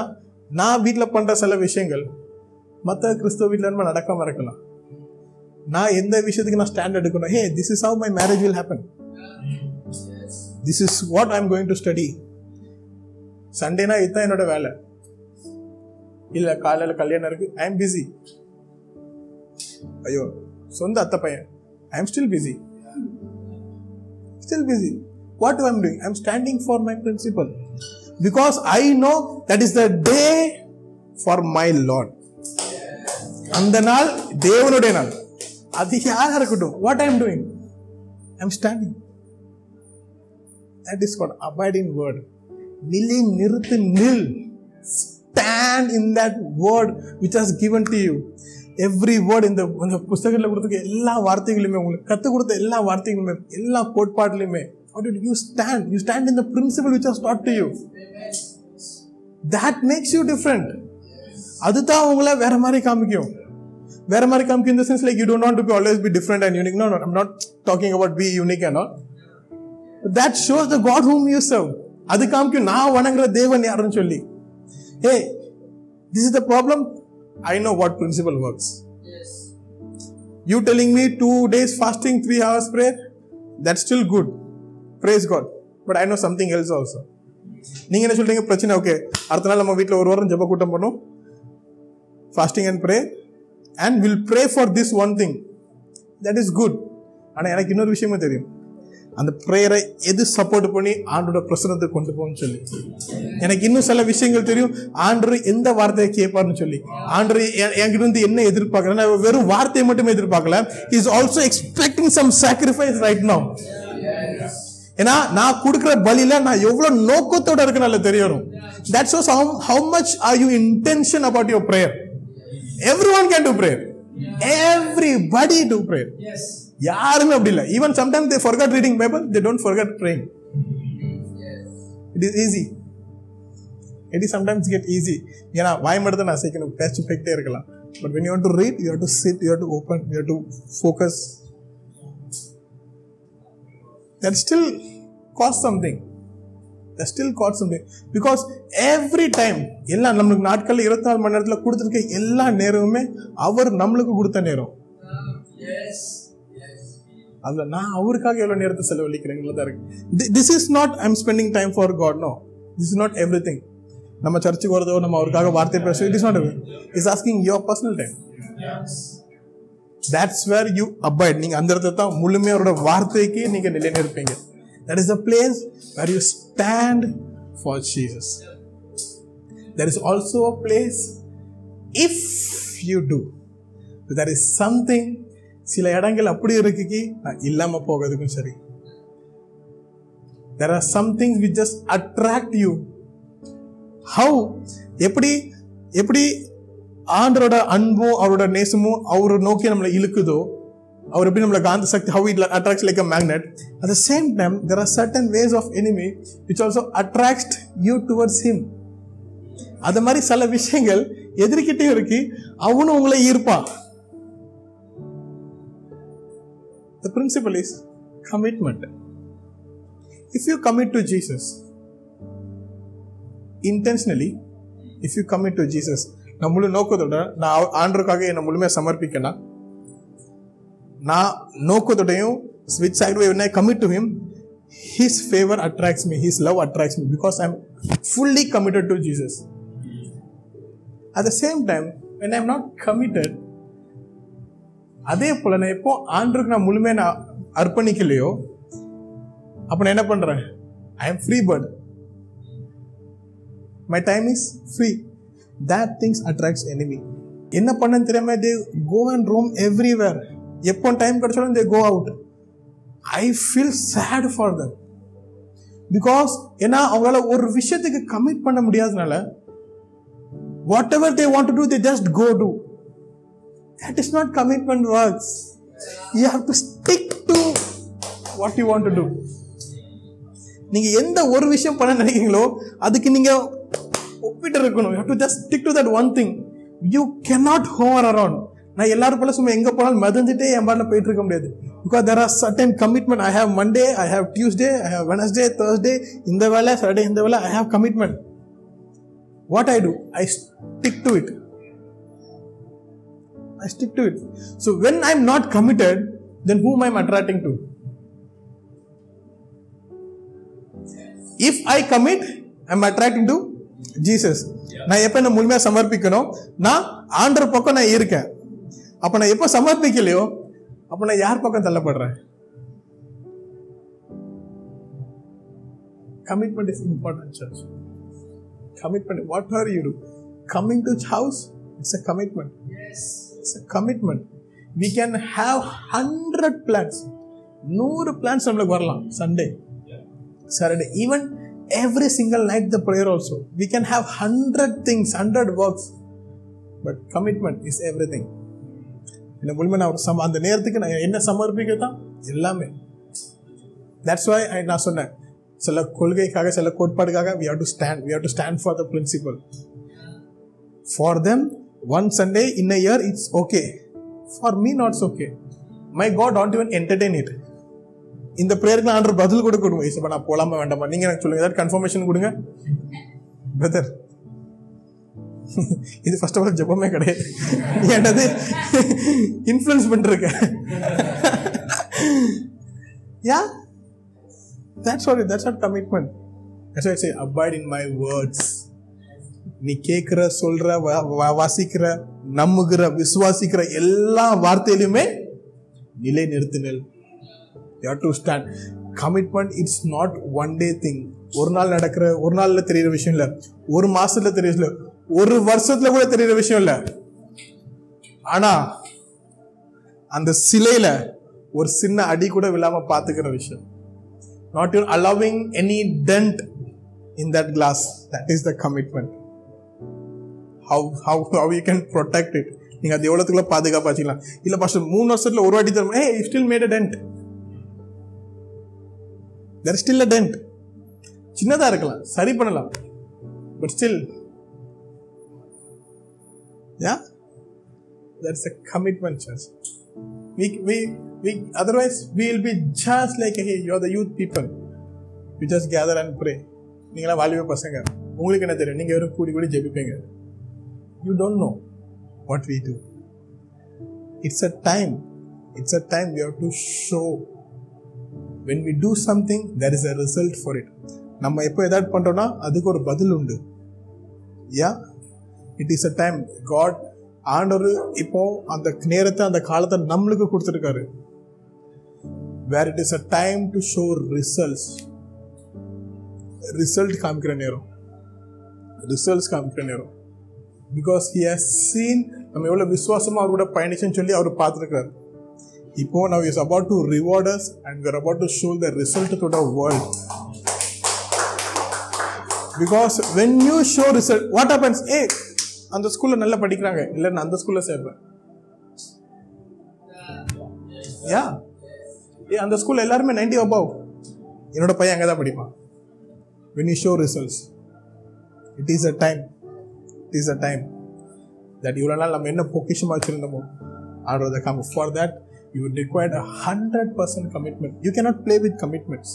நான் வீட்டில் பண்ணுற சில விஷயங்கள் மற்ற கிறிஸ்துவ வீட்டில் நம்ம நடக்காமல் இருக்கலாம். நான் எந்த விஷயத்துக்கு நான் ஸ்டாண்ட் எடுக்கணும், hey this is how my marriage will happen, this is what I am going to study, சண்டேனா இதுதான் என்னோட வேலை, இல்லை காலையில கல்யாணம் இருக்கு, ஐ எம் பிஸி. ஐயோ சொந்த அத்தை பையன், I am still busy, still busy. What am I doing? I am standing for my principle, because I know that is the day for my Lord. அந்த நாள் தேவனுடைய நாள். அது யாரா இருக்கட்டும், what I am doing? I am standing. That is called abide in word. நிலை நிறுத்து, நில். Stand in that word which has given to you. Every word, இந்த புஸ்தகத்தில் கொடுத்துருக்க எல்லா வார்த்தைகளுமே, உங்களுக்கு கற்றுக் கொடுத்த எல்லா வார்த்தைகளுமே, எல்லா கோட்பாட்டிலுமே, you stand, you stand in the principle which was taught to you. That makes you different. அதுதான் உங்களை வேற மாதிரி காமிக்கும், வேற மாதிரி காமிக்கும். இந்த sense like you don't want to be always be different and unique. No, I am not talking about be unique and all. That shows the God whom you serve. அது காமிக்கும் நான் வணங்குற தேவன் யாருன்னு சொல்லி. ஏ, this is the problem. I know what principle works. Yes. You telling me 2 days fasting, 3 hours prayer, that's still good. Praise God. But I know something else also. நீங்க என்ன சொல்றீங்க? பிரச்சனை ஓகே. அடுத்த நாள் நம்ம வீட்டில் ஒரு வாரம் ஜெப கூட்டம் பண்ணோம், fasting and prayer, and we'll pray for this one thing. That is good. ஆனா எனக்கு இன்னொரு விஷயமும் தெரியும். அந்த ப்ரேயரை எது சப்போர்ட் பண்ணி ஆண்டோட பிரசனத்துக்கு கொண்டு போகணும்னு சொல்லி எனக்கு இன்னும் சில விஷயங்கள் தெரியும். ஆண்டவர் எந்த வார்த்தையை கேட்பார்னு சொல்லி, ஆண்டவர் என்கிட்ட இருந்து என்ன எதிர்பார்க்கல, நான் வெறும் வார்த்தையை மட்டுமே எதிர்பார்க்கல, is also expecting some sacrifice right now. ஏன்னா நான் கொடுக்குற பலியில நான் எவ்வளவு நோக்கத்தோட இருக்கு நல்லா தெரியும். That shows how much are you intention about your prayer. Everyone can to prayer, everybody do prayer. Yes. Yarume apdi illa. Even sometimes they forget reading Bible, they don't forget praying. Yes. It is easy. It is sometimes get easy. Yana vaay madutha na seekana page pekte irukala. But when you want to read, you have to sit, you have to open, you have to focus. That still costs something. That still costs something. Because every time, எல்லா நம்மளுக்கு நாட்கள் 24 மணி நேரத்தில் கொடுத்துருக்க எல்லா நேரமுமே அவர் நம்மளுக்கு கொடுத்த நேரம். அதில் நான் அவருக்காக எவ்வளோ நேரத்தை செலவழிக்கிறேங்களா தான் இருக்கு. This is not I am spending time for God. No, this is not every thing. நம்ம சர்ச்சுக்கு வரதோ நம்ம அவருக்காக வார்த்தை பேசுறோம், it is not every. Is asking your personal time. That's where you abide. நீங்கள் அந்த இடத்துல தான் முழுமையாக அவரோட வார்த்தைக்கு நீங்கள் நிலைநிற்பீங்க. That is the place where you stand for Jesus. There is also a place if you do. There is something, சில இடங்கள் அப்படி இருக்குக்கி நான் இல்லாம போகிறதுக்கும் சரி. There are some things which just attract you. How? எப்படி ஆண்டரோட அன்பும் அவரோட நேசமும் அவரை நோக்கி நம்மளை இழுக்குதோ, அவர் எப்படி நம்மள காந்த சக்தி, how it attracts like a magnet. At the same time, there are certain ways of enemy which also attracts you towards him. அது மாதிரி சில விஷயங்கள் எதிர்கிட்டே இருக்கு, அவனும் உங்களை ஈர்ப்பான். The principle is commitment. If you commit to Jesus intentionally, if you commit to Jesus, நான் முழு நோக்கத்தோட நான் ஆண்டவருக்காக என்னை முழுமையாக சமர்ப்பிக்கணும், நான் நோக்கத்தோடையும் with sacrifice when I commit to him, his favor attracts me, his love attracts me, because I am fully committed to Jesus. At the same time, when I am not committed, அதே போல நான் எப்போ ஆண்டருக்கு நான் முழுமையாக நான் அர்ப்பணிக்கலையோ, அப்போ நான் என்ன பண்ணுறேன்? I am free bird. My time is free. That things attracts enemy. என்ன பண்ணன்னு தெரியாமல் they go and roam everywhere. எப்போ டைம் கிடைச்சாலும் they go out. I feel sad for them. Because ஏன்னா அவங்களால ஒரு விஷயத்துக்கு கமிட் பண்ண முடியாதனால whatever they want to do they just go do. That is not commitment works. You have to stick to what you want to do. நீங்க எந்த ஒரு விஷயம் பண்ண நினைக்கிறீங்களோ அதுக்கு நீங்க ஒப்பிட்டு இருக்கணும். You have to just stick to that one thing. You cannot hover around. நான் எல்லாரும் போல சும்மா எங்க போனாலும் மதிஞ்சிட்டே என் பாட்டில் போயிட்டு இருக்க முடியாது. Because there are certain commitment. I have Monday, I have Tuesday, I have Wednesday, Thursday, இந்த வேலை, Saturday இந்த வேலை, I have commitment. What I do? I stick to it. I stick to it. So when I am not committed, then whom I am attracting to? If I commit, I am attracting to Jesus. நான் எப்போ என்ன முழுமையாக சமர்ப்பிக்கணும்? நான் ஆண்டவர் பக்கம் நான் இருக்கேன். அப்போ நான் எப்போ சமர்ப்பிக்கலையோ அப்போ நான் யார் பக்கம் தள்ளப்படுறேன்? Commitment is important, church. Commitment. What are you doing? Coming to the house, it's a commitment. Yes. It's a commitment. We can have 100 plans. 100 plans on the Sunday. Yeah. Saturday. Even every single night the prayer also. We can have 100 things, 100 works. But commitment is everything. In the moment, I am the near thing. I am in summer. That's why I am saying. சில கொள்கைக்காக சில கோட்பாடுக்காக we have to stand. We have to stand for the principle. For them, one Sunday in a year it's okay. For me, not okay. My God don't even entertain it. இந்த பிரேயருக்கு நான் ஆண்டவர் பதில் கொடுக்கணும். ஏசப்பா நான் போலாமா வேண்டாமா நீங்க எனக்கு சொல்லுங்க. ஏதாவது கன்ஃபர்மேஷன் கொடுங்க பிரதர். இது ஃபர்ஸ்ட் ஆஃப் ஆல் ஜெபமே கிடையாது. என்னது இன்ஃப்ளூயன்ஸ் பண்ணிருக்கேன். யா That's not commitment. That's why I say, abide in my words. நீ கேட்கிற சொல்ற வாசிக்கிற நம்புகிற விசுவாசிக்கிற எல்லா வார்த்தையிலுமே நிலை நிறுத்தினல். You have to stand. Commitment, it's not one day thing. ஒரு நாள் நடக்கிற ஒரு நாள்ல தெரியுற விஷயம் இல்லை. ஒரு மாசத்துல தெரியல. ஒரு வருஷத்துல கூட தெரியுற விஷயம் இல்லை. ஆனா அந்த சிலையில ஒரு சின்ன அடி கூட விழாம பாத்துக்கிற விஷயம். Not even allowing any dent in that glass. That is the commitment. How you can protect it. நீங்க அது எவ்வளவுக்குள்ள பாதுகாப்பா வச்சுக்கலாம். இல்ல பாஸ்டர் 3 வருஷத்துல ஒரு வாட்டி தரும். Hey, you still made a dent. There is still a dent. சின்னதா இருக்கலாம், சரி பண்ணலாம். But still. Yeah? That's a commitment, church. We otherwise we will be just like, hey, you are the youth people, you just gather and pray. நீங்க எல்லாம் வாலிப பசங்க, உங்களுக்கு என்ன தெரியும்? நீங்க வெறும் கூடி கூடி ஜெபிப்பீங்க. You don't know what we do. It's a time we have to show. When we do something, there is a result for it. நம்ம எப்போ எதாவது பண்றோம்னா அதுக்கு ஒரு பதில் உண்டு. Yeah, it is a time God ஆண்டவர் இப்போ அந்த நேரத்தை அந்த காலத்தை நம்மளுக்கு கொடுத்துருக்காரு. Where it is a time to show results. Results காமிக்கிற நேரம். Because he has seen நம்ம எவ்வளோ விசுவாசமாக அவர் கூட பயணிச்சுன்னு சொல்லி அவர் பார்த்துருக்காரு. இப்போ now he is about to reward us and we are about to show the result to the world. Because when you show result, what happens? Hey, அந்த ஸ்கூல்ல நல்லா படிக்கிறாங்க, இல்லை நான் அந்த ஸ்கூல்ல சேர்ப்பேன். யா, அந்த ஸ்கூல்ல எல்லாருமே 90 அபவ், என்னோட பையன் அங்கே தான் படிப்பான். When you show results, it is a time that இவ்வளோ நாள் நம்ம என்ன பொக்கிஷமாக வச்சிருந்தோமோ ஆடுறத காம. For that you would require a 100% commitment. You cannot play with commitments.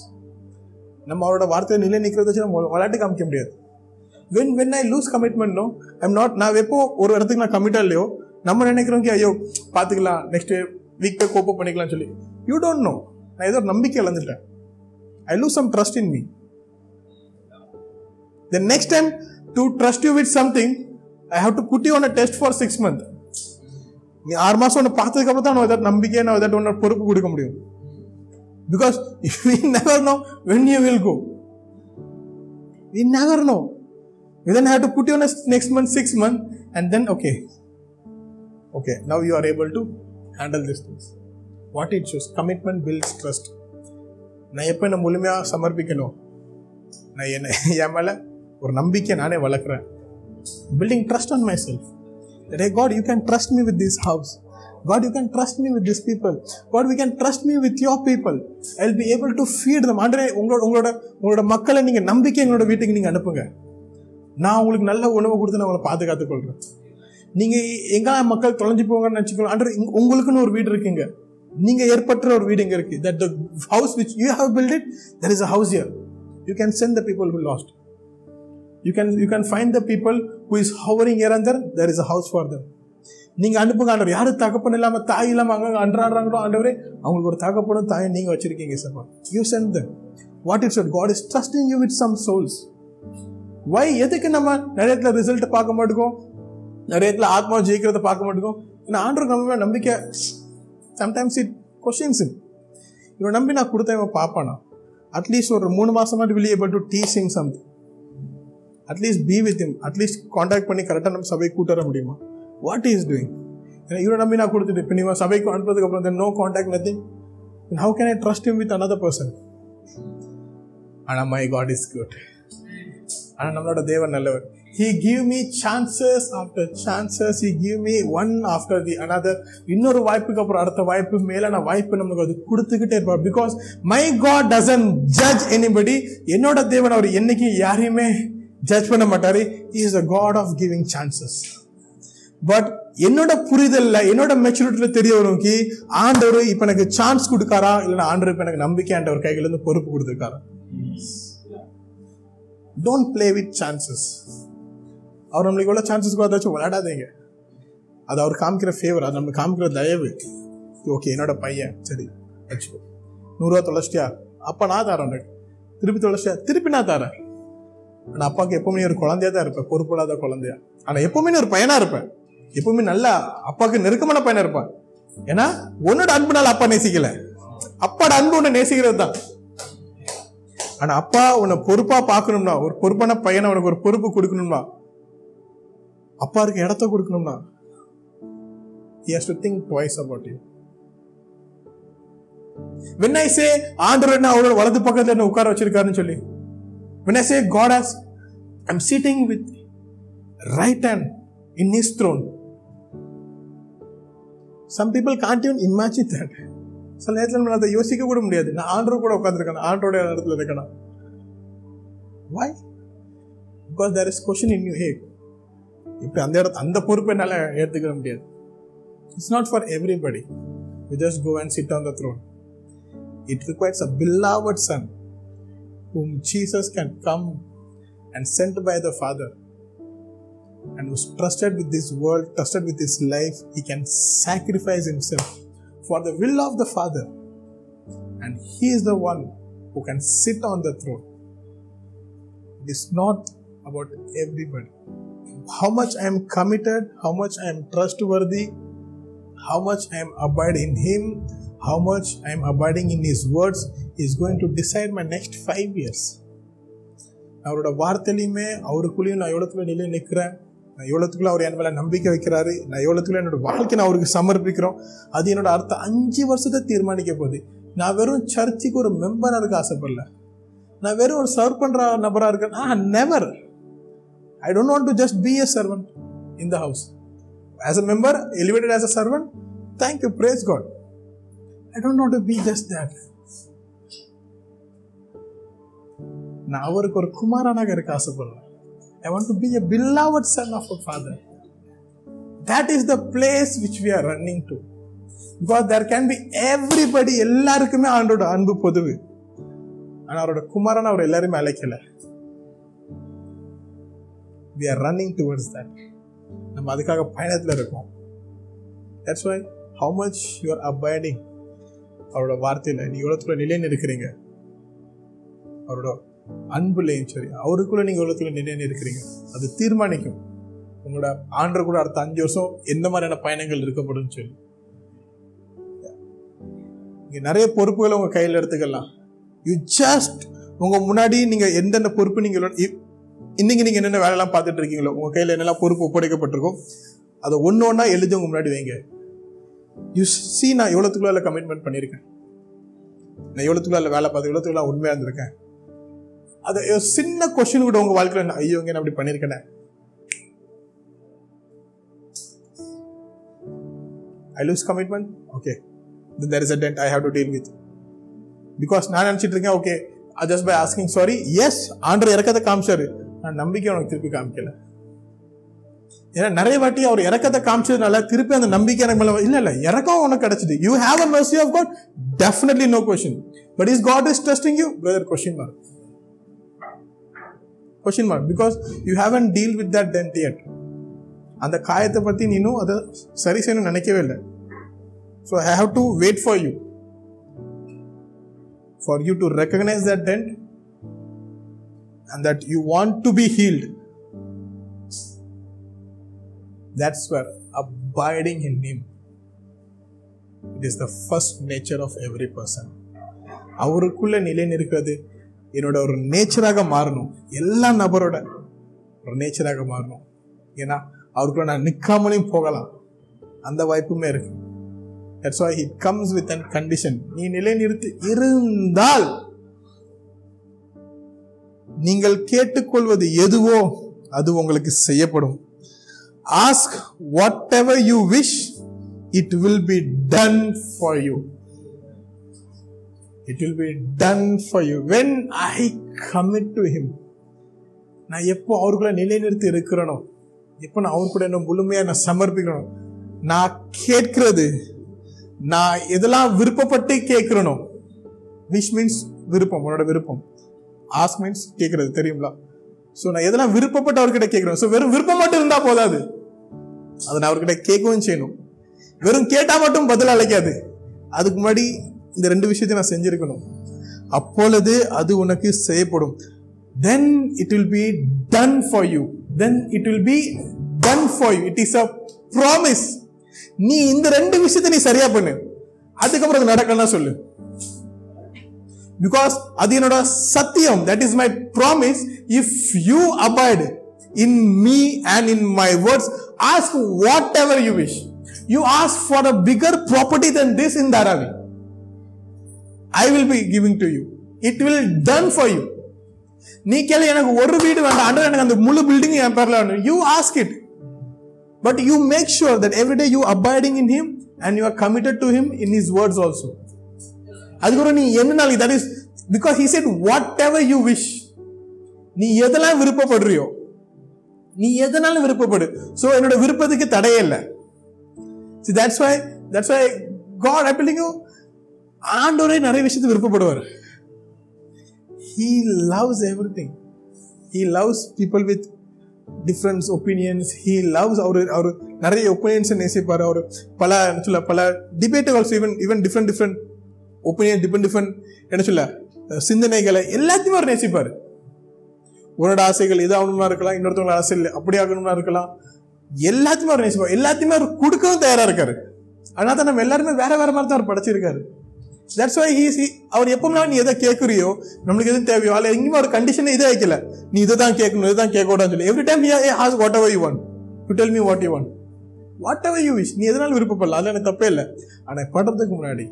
நம்ம அவரோட வார்த்தையை நிலை நிற்கிறத வச்சு நம்ம விளையாட்டு காமிக்க முடியாது. When I lose commitment, no, I'm not. நான் எப்போ ஒரு இடத்துக்கு நான் கமிட்டா இல்லையோ நம்ம நினைக்கிறோம் ஐயோ பார்த்துக்கலாம், நெக்ஸ்ட் வீக் போய் கோப்போ பண்ணிக்கலாம்னு சொல்லி. யூ டோன்ட் நோ, நான் ஏதோ ஒரு நம்பிக்கை இழந்துட்டேன். I lose some trust in me. The next time to trust you with something, I have to put you on a test for 6 months. நீ 6 மாசம் ஒன்று பார்த்ததுக்கப்புறம் தான் நான் ஏதாவது நம்பிக்கையை நான் ஏதாவது ஒன்று பொறுப்பு கொடுக்க முடியும். Because we never know when you will go. We never know. You then have to put you on a next month, 6 months, and then okay. Now you are able to handle these things. What it shows, commitment builds trust. நான் எப்போ என்ன முழுமையாக சமர்ப்பிக்கணும்? நான் என்ன என் மேலே ஒரு நம்பிக்கை நானே வளர்க்குறேன். Building trust on myself. That hey God, you can trust me with this house. God, you can trust me with these people. God, we can trust me with your people. I'll be able to feed them. ஆண்டவரே உங்களோட மக்களை நீங்கள் நம்பிக்கை எங்களோட வீட்டுக்கு நீங்கள் அனுப்புங்க. நான் உங்களுக்கு நல்ல உணவு கொடுத்து நான் உங்களை பாதுகாத்துக் கொள்கிறேன். நீங்கள் எங்கே மக்கள் தொலைஞ்சு போங்கன்னு நினச்சிக்கணும். அன்று உங்களுக்குன்னு ஒரு வீடு இருக்குங்க. நீங்கள் ஏற்பட்ட ஒரு வீடு இங்கே இருக்குது. That the house which you have built it, there is a house here. You can send the people who lost. You can find the people who is hovering here and there there is a house for them. நீங்கள் அனுப்புங்க ஆண்டவர். யார் தகப்பன் இல்லாமல் தாய் இல்லாமல் அங்கே அன்றாடுறாங்களோ ஆண்டவரே அவங்களுக்கு ஒரு தகப்பனும் தாயும் நீங்கள் வச்சுருக்கீங்க. சப்பா you send them. What is your God is trusting you with some souls. Why எதுக்கு நம்ம நிறைய இடத்துல ரிசல்ட் பார்க்க மாட்டோம், நிறைய இடத்துல ஆத்மா ஜெயிக்கிறத பார்க்க மாட்டோம். ஏன்னா ஆண்டவர் நம்ம நம்பிக்கை சம்டைம்ஸ் இட் கொஸ்டின்ஸ். இவன் நம்பி நான் கொடுத்த இவன் பார்ப்பானா? அட்லீஸ்ட் ஒரு 3 மாதமா வெளியே போய்ட்டு teach him something, at least be with him, at least contact பண்ணி கரெக்டாக நம்ம சபைக்கு கூட்டு வர முடியுமா? What is doing? ஏன்னா இவனை நம்பி நான் கொடுத்துட்டு இப்போ நீங்கள் சபைக்கு அனுப்புறதுக்கு அப்புறம் then no contact nothing, how can I trust him with another person? ஆனால் மை காட் இஸ் குட். ஆனால் நம்மளோட தேவன் நல்லவர். He gave me chances after chances. He gave me one after the another. இன்னொரு வாய்ப்புக்கு அப்புறம் அடுத்த வாய்ப்பு மேலான வாய்ப்பு நமக்கு அது கொடுத்துக்கிட்டே இருப்பார். Because my God doesn't judge anybody. என்னோட தேவன் அவர் என்னைக்கும் யாரையுமே ஜட்ஜ் பண்ண மாட்டார். He is a God of giving chances. But என்னோட புரிதல்ல, என்னோட மெச்சூரிட்டியில தெரியவனுக்கு ஆண்டவர் இப்போ எனக்கு சான்ஸ் கொடுக்காரா இல்லைன்னா ஆண்டவர் இப்போ எனக்கு நம்பிக்கை ஆண்டவர் கையிலேருந்து பொறுப்பு கொடுத்துருக்காரா? Don't play with chances. அவர் நம்மளுக்கு எவ்வளோ சான்சஸ் பார்த்தாச்சும் விளையாடாதீங்க. அது அவர் காமிக்கிற ஃபேவர், அது நம்மளுக்கு காமிக்கிற தயவு. ஓகே, என்னோட பையன் சரி வச்சுக்கோ, 100 ரூபா தொலைச்சிட்டியா, அப்பா நான் தரேன். திருப்பி தொலைச்சிட்டியா, திருப்பி நான் தரேன். ஆனால் அப்பாவுக்கு எப்பவுமே ஒரு குழந்தையா தான் இருப்பேன், பொறுப்பில்லாத குழந்தையா. ஆனால் எப்பவுமே ஒரு பையனாக இருப்பேன், எப்பவுமே நல்லா அப்பாவுக்கு நெருக்கமான பையனாக இருப்பேன். ஏன்னா உன்னோட அன்புனால அப்பா நேசிக்கல, அப்பாவோட அன்பு உன்னை நேசிக்கிறது தான். ஆனால் அப்பா உன்னை பொறுப்பாக பார்க்கணும்னா, ஒரு பொறுப்பான பையனை உனக்கு ஒரு பொறுப்பு கொடுக்கணும்னா, அப்பா இருக்க இடத்த கொடுக்கணும்னா, he has to think twice about you. When I say ஆண்டவர் நான் அவரோட வலது பக்கத்தில் என்ன உட்கார வச்சிருக்காருன்னு சொல்லி, when I say God has, I'm sitting with right hand in his throne. Some people can't even imagine that. சில நேரத்தில் நம்ம அதை யோசிக்க கூட முடியாது. நான் ஆண்டவர் கூட உட்காந்துருக்கேன், ஆண்டோட இடத்துல இருக்கணும். Why? Because there is question in your head. இப்படி அந்த இடத்து அந்த பொறுப்பை என்னால் ஏற்றுக்க முடியாது. It's not for everybody. You just go and sit on the throne. It requires a beloved son whom Jesus can come and sent by the Father and was trusted with this world, trusted with his life. He can sacrifice himself for the will of the Father, and he is the one who can sit on the throne. It is not about everybody. How much I am committed, how much I am trustworthy, how much I am abiding in Him, how much I am abiding in His words is going to decide my next 5 years. அவரோட வார்த்தையிலுமே அவருக்குள்ளேயும் நான் எவ்வளோத்துக்குள்ள நிலை நிற்கிறேன், நான் எவ்வளோத்துக்குள்ள அவர் என் மேலே நம்பிக்கை வைக்கிறாரு, நான் எவ்வளோத்துக்குள்ள என்னோட வாழ்க்கை நான் அவருக்கு சமர்ப்பிக்கிறோம், அது என்னோட அடுத்த 5 வருஷத்தை தீர்மானிக்க போகுது. நான் வெறும் சர்ச்சுக்கு ஒரு மெம்பராக இருக்க ஆசைப்படல, நான் வெறும் ஒரு சர்வ் பண்ணுற நபராக இருக்கேன். Never. I don't want to just be a servant in the house. As a member, elevated as a servant, thank you, praise God. I don't want to be just that. Now avarku or kumaranaga irukka asapadra. I want to be a beloved son of a father. That is the place which we are running to. Because there can be everybody, ellarkume aandoda anbu poduvu. Ana avaroda kumarana avaru ellarume alaikala. We are running towards that. நம்ம அதுக்காக பயணத்தில் இருக்கோம். That's why how much you are abiding அவரோட வார்த்தையில், நீ எவ்வளோத்துக்குள்ள நிலைன்னு இருக்கிறீங்க, அவரோட அன்புலையும் சரி அவருக்குள்ளே நீங்கள் எவ்வளோத்துக்குள்ள நிலைன்னு இருக்கிறீங்க, அது தீர்மானிக்கும் உங்களோட ஆண்டர் கூட அடுத்த 5 வருஷம் எந்த மாதிரியான பயணங்கள் இருக்கப்படும் சொல்லி. இங்கே நிறைய பொறுப்புகளை உங்கள் கையில் எடுத்துக்கலாம். யூ ஜஸ்ட் உங்கள் முன்னாடி நீங்கள் எந்தெந்த பொறுப்பு நீங்கள் இன்னைக்கு நீங்கள் என்னென்ன வேலைலாம் பார்த்துட்டு இருக்கீங்களோ, உங்கள் கையில் என்னெல்லாம் பொறுப்பு ஒப்படைக்கப்பட்டிருக்கோ அதை ஒன்று ஒன்றா எழுதி உங்கள் முன்னாடி வைங்க. யூ சி நான் எவ்வளோத்துக்குள்ள இல்லை கமிட்மெண்ட் பண்ணியிருக்கேன், நான் எவ்வளோத்துக்குள்ள இல்லை வேலை பார்த்து எவ்வளோத்துக்குள்ள உண்மையாக இருந்திருக்கேன். அதை ஒரு சின்ன கொஸ்டின் கூட உங்கள் வாழ்க்கையில் நான் ஐயோ இங்கே நான் அப்படி பண்ணியிருக்கேனே, I lose commitment, okay there is a tent I have to deal with. Because நான் நினச்சிட்டு இருக்கேன் okay just by asking sorry S ஆண்டர் இறக்கத்தை காமிச்சாரு, நான் நம்பிக்கை உனக்கு திருப்பி காமிக்கல. ஏன்னா நிறைய வாட்டி அவர் இறக்கத்தை காமிச்சதுனால திருப்பி அந்த நம்பிக்கை எனக்கு மேலே இல்லை இல்லை இறக்கம் உனக்கு கிடைச்சிது. You have a mercy of God, definitely no question. But is God is testing you? Brother, question mark. Question mark, because you haven't deal with that dent yet. அந்த காயத்தை பற்றி நீனும் அதை சரி செய்யணும்னு நினைக்கவே இல்லை. So I have to wait for you. For you to recognize that dent and that you want to be healed, that's where abiding in Him. It is the first nature of every person. அவருக்குள்ள நிலை நிற்கிறது. என்னோட ஒரு நேச்சராக மாறணும், எல்லா நபரோட ஒரு நேச்சராக மாறணும். ஏன்னா அவருக்குள்ள நான் நிற்காமலையும் போகலாம், அந்த வாய்ப்புமே இருக்கு. That's why it comes with a condition. நீ நிலை நிறுத்தி இருந்தால் நீங்கள் கேட்டுக்கொள்வது எதுவோ அது உங்களுக்கு செய்யப்படும். Ask whatever you wish, it will be done for you. It will be done for you. When I commit to Him, நான் எப்போ அவருக்குள்ள நிலை நிறுத்தி இருக்கிறனோ, எப்போ நான் அவருக்குள்ள என்ன முழுமையாக நான் சமர்ப்பிக்கிறனோ, நான் கேட்கிறது, நான் எதெல்லாம் விருப்பப்பட்டு கேட்கிறனோ, விஷ் மீன்ஸ் விருப்பம், உன்னோட விருப்பம், ஆஸ் மீன்ஸ் கேட்கறது, தெரியுங்களா? ஸோ நான் எதெல்லாம் விருப்பப்பட்டு அவர்கிட்ட கேட்கிறேன். ஸோ வெறும் விருப்பம் மட்டும் இருந்தால் போதாது, அதை நான் அவர்கிட்ட கேட்கவும் செய்யணும். வெறும் கேட்டால் மட்டும் பதில் அழைக்காது, அதுக்கு முன்னாடி இந்த ரெண்டு விஷயத்தை நான் செஞ்சுருக்கணும். அப்பொழுது அது உனக்கு செய்யப்படும். Then it will be done for you. Then it will be done for you. It is a promise. நீ இந்த ரெண்டு விஷயத்தை நீ சரியா பண்ணு, அதுக்கப்புறம் அது நடக்கலாம் சொல்லு. Because அது என்னோட சத்தியம். That is my promise. If you abide in me and in my words, ask whatever you wish. You ask for a bigger property than this in Dharavi, I will be giving to you. It will done for you. நீ கேளு, எனக்கு ஒரு வீடு வேண்டாம் ஆண்டவரே, எனக்கு அந்த முழு பில்டிங் என் பேர்ல வேணும். You ask it. But you make sure that every day you abiding in Him and you are committed to Him in His words also. அதுக்கப்புறம் நீ என்னால, that is because He said whatever you wish. நீ எதெல்லாம் விருப்பப்படுறியோ, நீ எதனாலும் விருப்பப்படு. So என்னோட விருப்பத்துக்கு தடையே இல்லை. See, that's why God, I telling you, ஆண்டவரே நிறைய விஷயத்துக்கு விருப்பப்படுவார். He loves everything. He loves people with different opinions. He loves our நிறைய opinions நேசிப்பார். அவர் பல என்ன சொல்ல, பல debate also, even different opinion, different என்ன சொல்ல சிந்தனைகளை எல்லாத்தையும் அவர் நேசிப்பார். உன்னோட ஆசைகள் எது ஆகணும்னா இருக்கலாம், இன்னொருத்தவங்களோட ஆசை இல்லை அப்படி ஆகணும்னா இருக்கலாம், எல்லாத்தையுமே அவர் நேசிப்பார், எல்லாத்தையுமே அவர் கொடுக்கவும் தயாராக இருக்காரு. ஆனால் தான் நம்ம எல்லாருமே வேற வேற மாதிரி தான் அவர் படைச்சிருக்காரு. That's why he அவர் எப்போனா நீ எதை கேட்குறியோ, நம்மளுக்கு எதுவும் தேவையோ, அதில் எங்கேயுமே ஒரு கண்டிஷனை இதே வைக்கல, நீ இதை தான் கேட்கணும் இதை தான் கேட்கக்கூடாதுன்னு சொல்லி. Every time as whatever you want, you tell me what you want, whatever you wish. நீ எதனாலும் விருப்பப்படலாம், அதில் எனக்கு தப்பே இல்லை. ஆனால் படுறதுக்கு முன்னாடி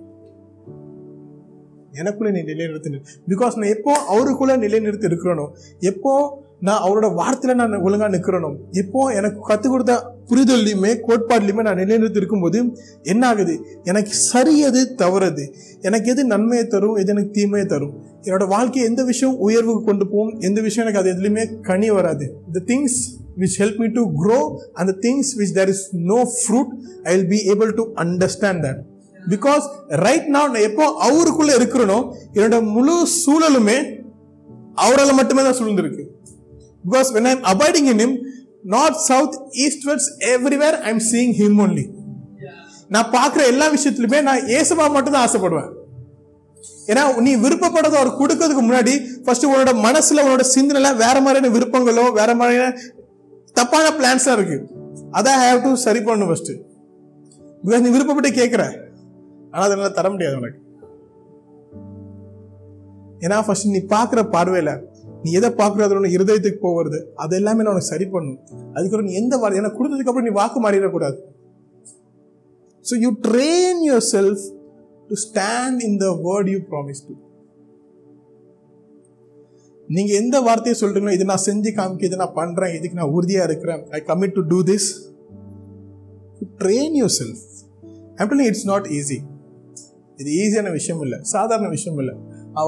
எனக்குள்ளே நீ நிலைநிறுத்தி, பிகாஸ் நான் எப்போ அவருக்குள்ளே நிலைநிறுத்தி இருக்கிறனோ, எப்போ நான் அவரோட வார்த்தையில் நான் ஒழுங்காக நிற்கிறனோ, எப்போ எனக்கு கற்றுக் கொடுத்த புரிதல்லையுமே கோட்பாடுலையுமே நான் நிலைநிறுத்தி இருக்கும்போது என்ன ஆகுது, எனக்கு சரி எது தவறுது, எனக்கு எது நன்மையை தரும், எது எனக்கு தீமையை தரும், என்னோட வாழ்க்கையை எந்த விஷயம் உயர்வுக்கு கொண்டு போகும், எந்த விஷயம் எனக்கு அது எதுலையுமே கனி வராது. The things which help me to grow and the things which there is no fruit, I will be able to understand that. Because right now நான் எப்போ அவருக்குள்ளே இருக்கிறனோ, என்னோட முழு சூழலுமே அவரால் மட்டுமே தான் சூழ்ந்திருக்கு. Because when I am abiding in Him, north, south, eastwards, everywhere I am seeing Him only. நான் பார்க்குற எல்லா விஷயத்துலையுமே நான் ஏசுவா மட்டும் தான் ஆசைப்படுவேன். ஏன்னா நீ விருப்பப்படுறத அவர் கொடுக்கறதுக்கு முன்னாடி ஃபர்ஸ்ட்டு உன்னோட மனசில் உன்னோட சிந்தனைலாம் வேற மாதிரியான விருப்பங்களோ வேற மாதிரியான தப்பான பிளான்ஸாக இருக்குது, அதை ஐ ஹேவ் டு சரி பண்ணணும் ஃபர்ஸ்ட்டு. பிகாஸ் நீ விருப்பப்பட்டு கேட்குற, ஆனால் அதனால தர முடியாது உனக்கு. ஏன்னா ஃபர்ஸ்ட் நீ பார்க்குற பார்வையில் நீ எதை பார்க்குறதுல இருதயத்துக்கு போகிறது, அது எல்லாமே நான் உனக்கு சரி பண்ணணும். அதுக்கப்புறம் நீ எந்த வார்த்தை எனக்கு கொடுத்ததுக்கப்புறம் நீ வாக்கு மாறிடக்கூடாது. So you train your self to stand in the word you promise to. நீங்கள் எந்த வார்த்தையை சொல்கிறீங்களோ, இதை நான் செஞ்சு காமிக்க, இதை நான் பண்ணுறேன், இதுக்கு நான் உறுதியாக இருக்கிறேன், I commit to do this. You train your self. Actually it's not easy. இது ஈஸியான விஷயம் இல்லை, சாதாரண விஷயம் இல்லை.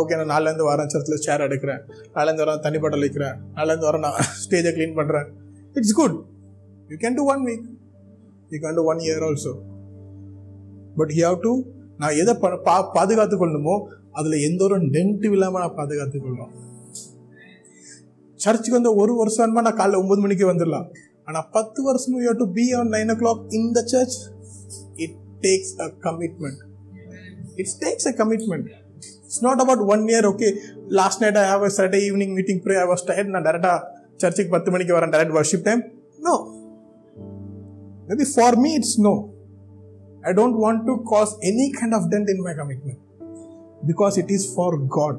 ஓகே நான் நாலுலேருந்து வாரம் சர்ச்சில் சேர் எடுக்கிறேன், நாலுலேருந்து வாரம் தண்ணி பாட்டில் வைக்கிறேன், நாலுலேருந்து வாரம் நான் ஸ்டேஜை க்ளீன் பண்ணுறேன். It's good. You can do 1 week, you can do 1 year also. But you have to, நான் எதை பாதுகாத்து கொள்ளணுமோ அதில் எந்த ஒரு டென்ட்டும் இல்லாமல் நான் பாதுகாத்து கொள்ளணும். சர்ச்சுக்கு வந்து ஒரு வருஷமா நான் காலைல 9 மணிக்கு வந்துடலாம், ஆனால் 10 வருஷமும் you have to be on 9 o'clock in the church. It takes a commitment. It takes a commitment. It's not about 1 year, okay, last night I have a Saturday evening meeting prayer, I was tired, na directa church ku 10 maniki varan direct worship time. No. Maybe for me it's no. I don't want to cause any kind of dent in my commitment, because it is for God.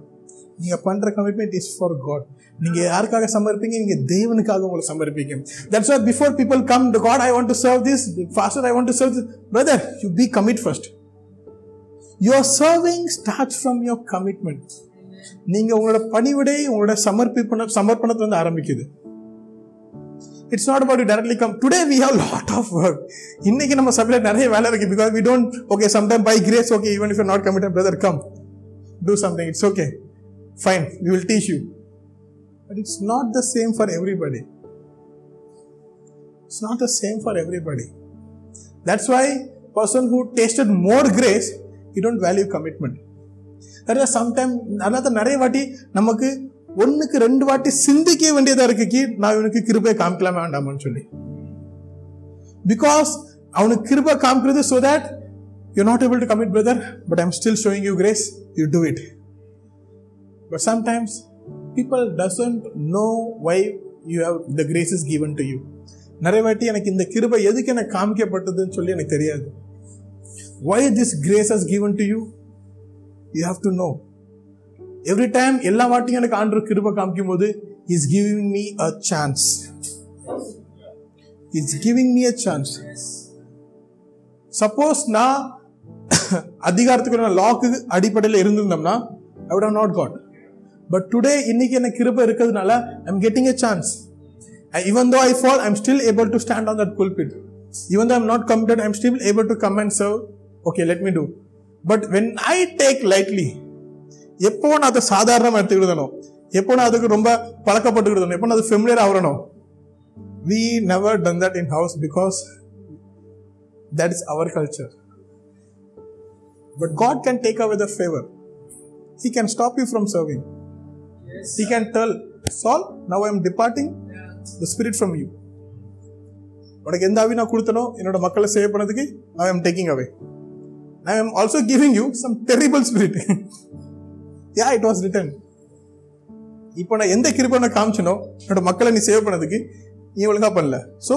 நீங்க பண்ற commitment is for God. நீங்க யாருக்காக சமர்ப்பிங்க? நீங்க தேவனுக்காக உங்களை சமர்ப்பிங்க. That's why before people come to God, I want to serve this, Pastor, I want to serve this. Brother, you be commit first. Your serving starts from your commitment. நீங்க உங்களோட பணிவிடை, உங்களோட சமர்ப்பணத்துல இருந்து ஆரம்பிக்குது. It's not about you directly come. Today we have lot of work. இன்னைக்கு நம்ம சபையில நிறைய வேலை இருக்கு. Because we don't, okay, sometimes by grace, okay, even if you're not committed, brother, come. Do something. It's okay. Fine, we will teach you. But it's not the same for everybody. It's not the same for everybody. That's why person who tasted more grace, he don't value commitment. That is sometimes another nare vaati namakku ஒண்ணுக்கு ரெண்டு வாட்டி சிந்திக்க வேண்டியதா இருக்கு. Key நான் இவனுக்கு கிருபை காமிக்கலாமே வேண்டாமான்னு சொல்லி, பிகாஸ் அவனுக்கு கிருபை காமிக்கிறது so that you're not able to commit, brother, but I'm still showing you grace, you do it. But sometimes people doesn't know why you have the grace is given to you. நிறைய வாட்டி எனக்கு இந்த கிருபை எதுக்கு எனக்கு காமிக்கப்பட்டதுன்னு சொல்லி எனக்கு தெரியாது. Why this grace is given to you, you have to know. Every time எல்லா வாட்டியும் எனக்கு ஆண்டவர் கிருபை காமிக்கும் போது, is giving me a chance, is giving me a chance. Suppose நான் அதிகாரத்துக்கு லாக்கு அடிப்படையில் இருந்திருந்தோம்னா I would have not got. But today இன்னைக்கு எனக்கு கிருபை இருக்கிறதுனால I am getting a chance. Even though I fall, I am still able to stand on that pulpit. Even though I am not committed, I am still able to come and serve. Okay, let me do. But when I take lightly, எப்போ நான் அதை சாதாரணமாக எடுத்துக்கிட்டோ, எப்போ நான் அதுக்கு ரொம்ப பழக்கப்பட்டுக்கிட்டோ, எப்போ நான் அது ஃபெமிலியர் ஆகிறனோ, we never done that in house because that is our culture. But God can take away the favor. He can stop you from serving. Yes, He can tell Saul, now I am departing the spirit from you. உனக்கு எந்த ஆவி நான் கொடுத்தனோ என்னோட மக்களை save பண்ணதுக்கு, now I am taking away. Now I am also giving you some terrible spirit. Yeah, it was written. இப்போ நான் எந்த கிருபை நான் காமிச்சனோ என்னோட மக்களை நீ சேவ் பண்ணதுக்கு நீ ஒழுங்கா பண்ணல, ஸோ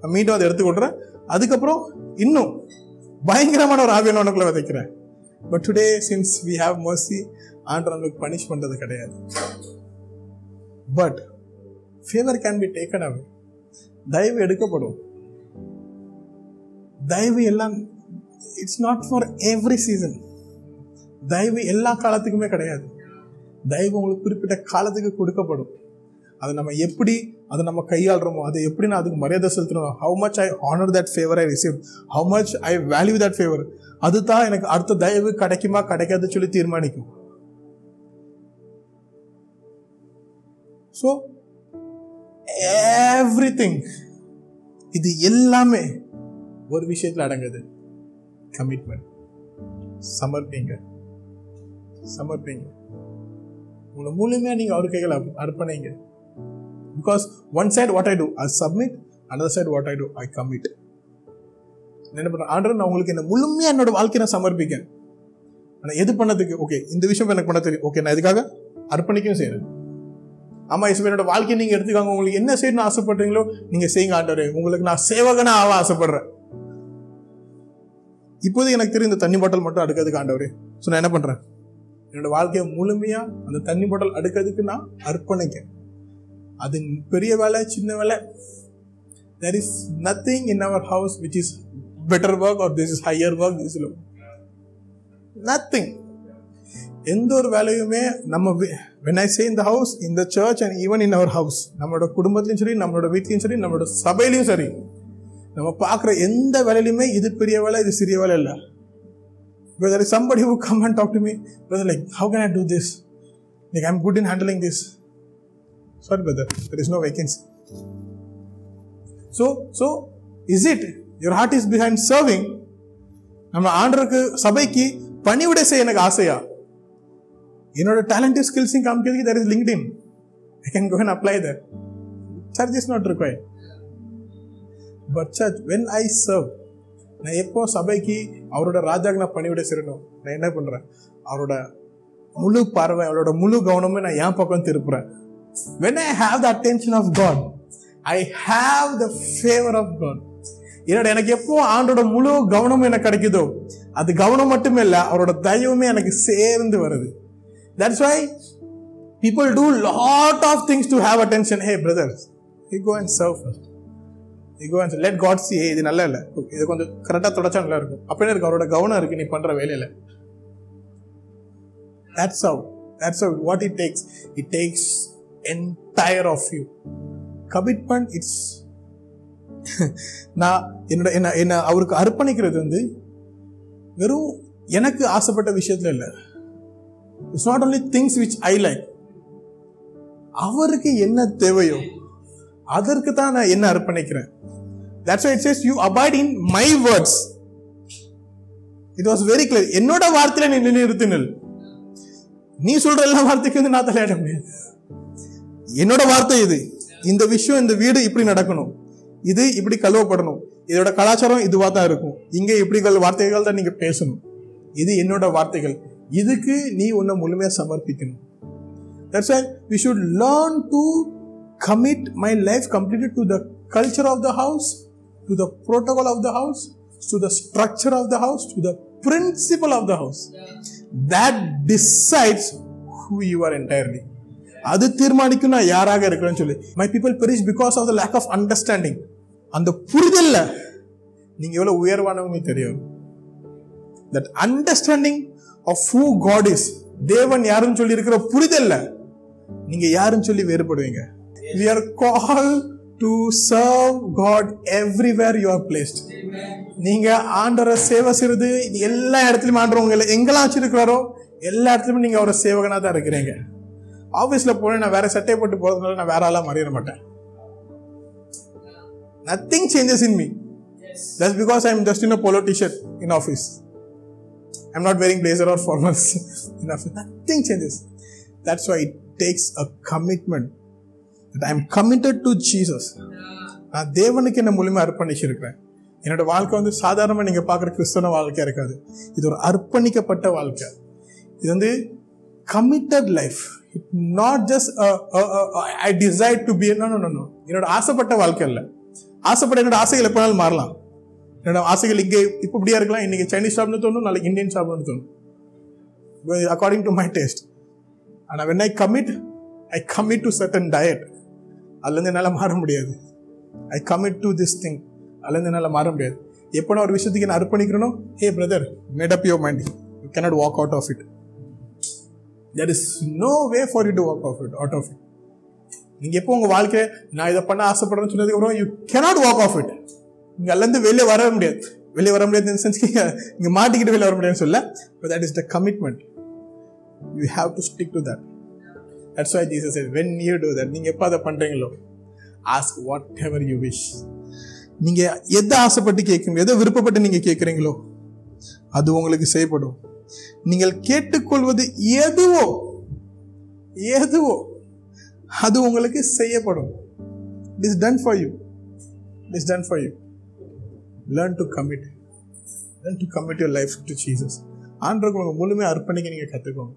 நான் மீண்டும் அதை எடுத்துக்கொள்கிறேன். அதுக்கப்புறம் இன்னும் பயங்கரமான ஒரு ஆவியான உனக்குள்ள விதைக்கிறேன். But today since we have mercy, ஆண்டவர் நமக்கு பனிஷ் பண்ணுறது கிடையாது. But favour can be taken away. தயவு எடுக்கப்படும். தயவு எல்லாம் it's not for every season. தயவு எல்லா காலத்துக்குமே கிடையாது. தயவு உங்களுக்கு குறிப்பிட்ட காலத்துக்கு கொடுக்கப்படும். அதை நம்ம எப்படி அதை நம்ம கையாளுறோமோ, அதை எப்படி நான் அதுக்கு மரியாதை செலுத்துறோம், how much I honour that favour I receive, how much I value that favour, அதுதான் எனக்கு அடுத்த தயவு கிடைக்குமா கிடைக்காதுன்னு சொல்லி தீர்மானிக்கும். ஸோ எவ்ரி திங், இது எல்லாமே ஒரு விஷயத்தில் அடங்குது. கமிட்மெண்ட். சமர்ப்பிங்க, சமர்ப்பிங்க, உங்களை மூலமாக நீங்கள் அவர் கைகளை அர்ப்பணிங்க. Because one side what I do I submit, another side what I do I commit. என்ன பண்ணுறேன், ஆண்டவர் நான் உங்களுக்கு என்ன முழுமையாக என்னோட வாழ்க்கையை நான் சமர்ப்பிக்கேன். ஆனால் எது பண்ணதுக்கு, ஓகே இந்த விஷயம் எனக்கு பண்ண தெரியும், ஓகே நான் இதுக்காக அர்ப்பணிக்கவும் செய்கிறேன். ஆமாம் இசுவே, என்னோட வாழ்க்கையை நீங்கள் எடுத்துக்காங்க. உங்களுக்கு என்ன செய்யணும்னு ஆசைப்படுறீங்களோ நீங்கள் செய்யுங்க. ஆண்டவரே உங்களுக்கு நான் சேவகனாக ஆக ஆசைப்படுறேன். இப்போது எனக்கு தெரியும் இந்த தண்ணி பாட்டில் மட்டும் அடுக்கிறதுக்கு ஆண்டவரே, ஸோ நான் என்ன பண்ணுறேன், என்னோட வாழ்க்கையை முழுமையாக அந்த தண்ணி பாட்டில் அடுக்கிறதுக்கு நான் அர்ப்பணிக்கேன். அது பெரிய வேலை சின்ன வேலை, there is nothing in our house which is better work or this is higher work, this is low. Nothing. எந்த ஒரு வேலையுமே நம்ம, when I say in the house, in the church and even in our house, நம்மளோட குடும்பத்திலையும் சரி, நம்மளோட வீட்லையும் சரி, நம்மளோட சபையிலையும் சரி, நம்ம பார்க்குற எந்த வேலையிலுமே இது பெரிய வேலை இது சிறிய வேலை இல்லை. But there is somebody who come and talk to me, brother, like how can I do this, like I'm good in handling this. Sorry brother, there is no vacancy. So is it your heart is behind serving? நம்ம ஆண்டருக்கு சபைக்கு பணிவிடை செய்ய எனக்கு ஆசையா, என்னோட டேலண்ட்டும் ஸ்கில்ஸையும் காமிக்கிறதுக்கு there is LinkedIn, I can go and apply there. Church is not required. But church, when I serve, நான் எப்போ சபைக்கு அவரோட ராஜாக்கு நான் பணிவிட செய்யணும், நான் என்ன பண்ணுறேன், அவரோட முழு பார்வை, அவளோட முழு கவனமே நான் என் பக்கம் திருப்புறேன். When I have the attention of God, I have the favor of God. என்னோட எனக்கு எப்போ ஆண்டோட முழு கவனம் எனக்கு கிடைக்குதோ, அது கவனம் மட்டுமே இல்லை, அவரோட தயவுமே எனக்கு சேர்ந்து வருது. That's why people do lot of things to have attention. Hey brothers, you go and serve first. You go and serve. Let God see, hey, இது நல்லா இல்லை, இது கொஞ்சம் கரெக்டாக தொடச்சா நல்லா இருக்கும் அப்படின்னு இருக்கு. அவரோட கவனம் இருக்கு நீ பண்ணுற வேலையில். That's how what it takes. It takes entire of you. Commitment, it's நான் என்னோட என்ன அவருக்கு அர்ப்பணிக்கிறது வந்து வெறும் எனக்கு ஆசைப்பட்ட விஷயத்துல இல்லை. It's not only things which I like. அவருக்கு என்ன தேவையோ அதற்கு தான் நான் என்ன அர்ப்பணிக்கிறேன். That's why it says you abide in my words. It was very clear. என்னோட வார்த்தையில நீ நிலைநிறுத்தினல். நீ சொல்ற எல்லா வார்த்தைக்கும் வந்து நான் தலையிட முடியாது. என்னோட வார்த்தை இது, இந்த விஷயம், இந்த வீடு இப்படி நடக்கணும், இது இப்படி கழுவப்படணும், இதோட கலாச்சாரம் இதுவாக தான் இருக்கும், இங்கே இப்படி வார்த்தைகள் தான் நீங்கள் பேசணும், இது என்னோட வார்த்தைகள், இதுக்கு நீ உன்னை முழுமையாக சமர்ப்பிக்கணும். That's why we should learn to commit my life completely to the culture of the house, to the protocol of the house, to the structure of the house, to the principle of the house. That decides who you are entirely. அது தீர்மானிக்கும் நான் யாராக இருக்கிறேன்னு சொல்லி. My people perish because of the lack of understanding. அந்த புரிதல்ல நீங்க எவ்வளவு உயர்வானவங்க தெரியும். That understanding of who God is, தேவன் யாருன்னு சொல்லி இருக்கிற புரிதல்ல நீங்க யாருன்னு சொல்லி வேறுபடுவீங்க. We are called to serve God everywhere you are placed. நீங்க ஆண்டவரை சேவை செய்றது எல்லா இடத்துலயும், ஆண்டவங்களை எங்கெல்லாம் வச்சிருக்கிறாரோ எல்லா இடத்துலயும் நீங்க அவரை சேவகனா தான் இருக்கிறீங்க. ஆஃபீஸில் போனேன், நான் வேற சட்டை போட்டு போகிறதுனால நான் வேற ஆளாக மாறிட மாட்டேன். Nothing changes in me. That's because I am just in a polo T shirt in office. I am not wearing blazer or formals in office. Nothing changes. That's why it takes a commitment. I am committed to Jesus. நான் தேவனுக்கு என்ன முழுமையாக அர்ப்பணிச்சிருக்கிறேன். என்னோட வாழ்க்கை வந்து சாதாரணமாக நீங்கள் பார்க்குற கிறிஸ்தவ வாழ்க்கையாக இருக்காது. இது ஒரு அர்ப்பணிக்கப்பட்ட வாழ்க்கை. இது வந்து committed life, not just I desire to be. No, என்னோட ஆசைப்பட்ட வாழ்க்கை இல்லை. ஆசைப்பட்ட என்னோட ஆசைகள் எப்போனாலும் மாறலாம். என்னோட ஆசைகள் இங்கே இப்போ இப்படியா இருக்கலாம், இன்னைக்கு சைனீஸ் சாப்பிட்னு தோணும், நாளைக்கு இந்தியன் சாப்பிட்னு தோணும், அக்கார்டிங் டு மை டேஸ்ட். ஆனால் when I commit to certain diet, அதுலேருந்து என்னால் மாற முடியாது. I commit to this thing, அதுலேருந்து என்னால் மாற முடியாது. எப்போனா ஒரு விஷயத்துக்கு நான் அர்ப்பணிக்கிறேனோ, hey brother, made up your mind, you cannot walk out of it. There is no way for you to walk out of it. நீங்க எப்போ உங்க வாழ்க்கையை நான் இதை பண்ண ஆசைப்படுறேன்னு சொன்னதுக்கு அப்புறம் you cannot walk off it. நீங்க அல்லது வெளியே வர முடியாது in the sense நீங்க மாட்டிக்கிட்டு வெளியே வர முடியாதுன்னு சொல்ல, but that is the commitment. You have to stick to that. That's why Jesus said, when you do that, நீங்க எப்போ அதை பண்றீங்களோ, ask whatever you wish. நீங்க எதை ஆசைப்பட்டு கேட்குறீங்க, எதை விருப்பப்பட்டு நீங்க கேட்குறீங்களோ அது உங்களுக்கு செய்யப்படும். நீங்கள் கேட்டுக்கொள்வது எதுவோ அது உங்களுக்கு செய்யப்படும். It is done for you. It is done for you. Learn to commit. Learn to commit your life to Jesus. ஆண்டவருக்கு உங்க முழுமையை அர்ப்பணிக்க நீங்க கத்துக்கோங்க.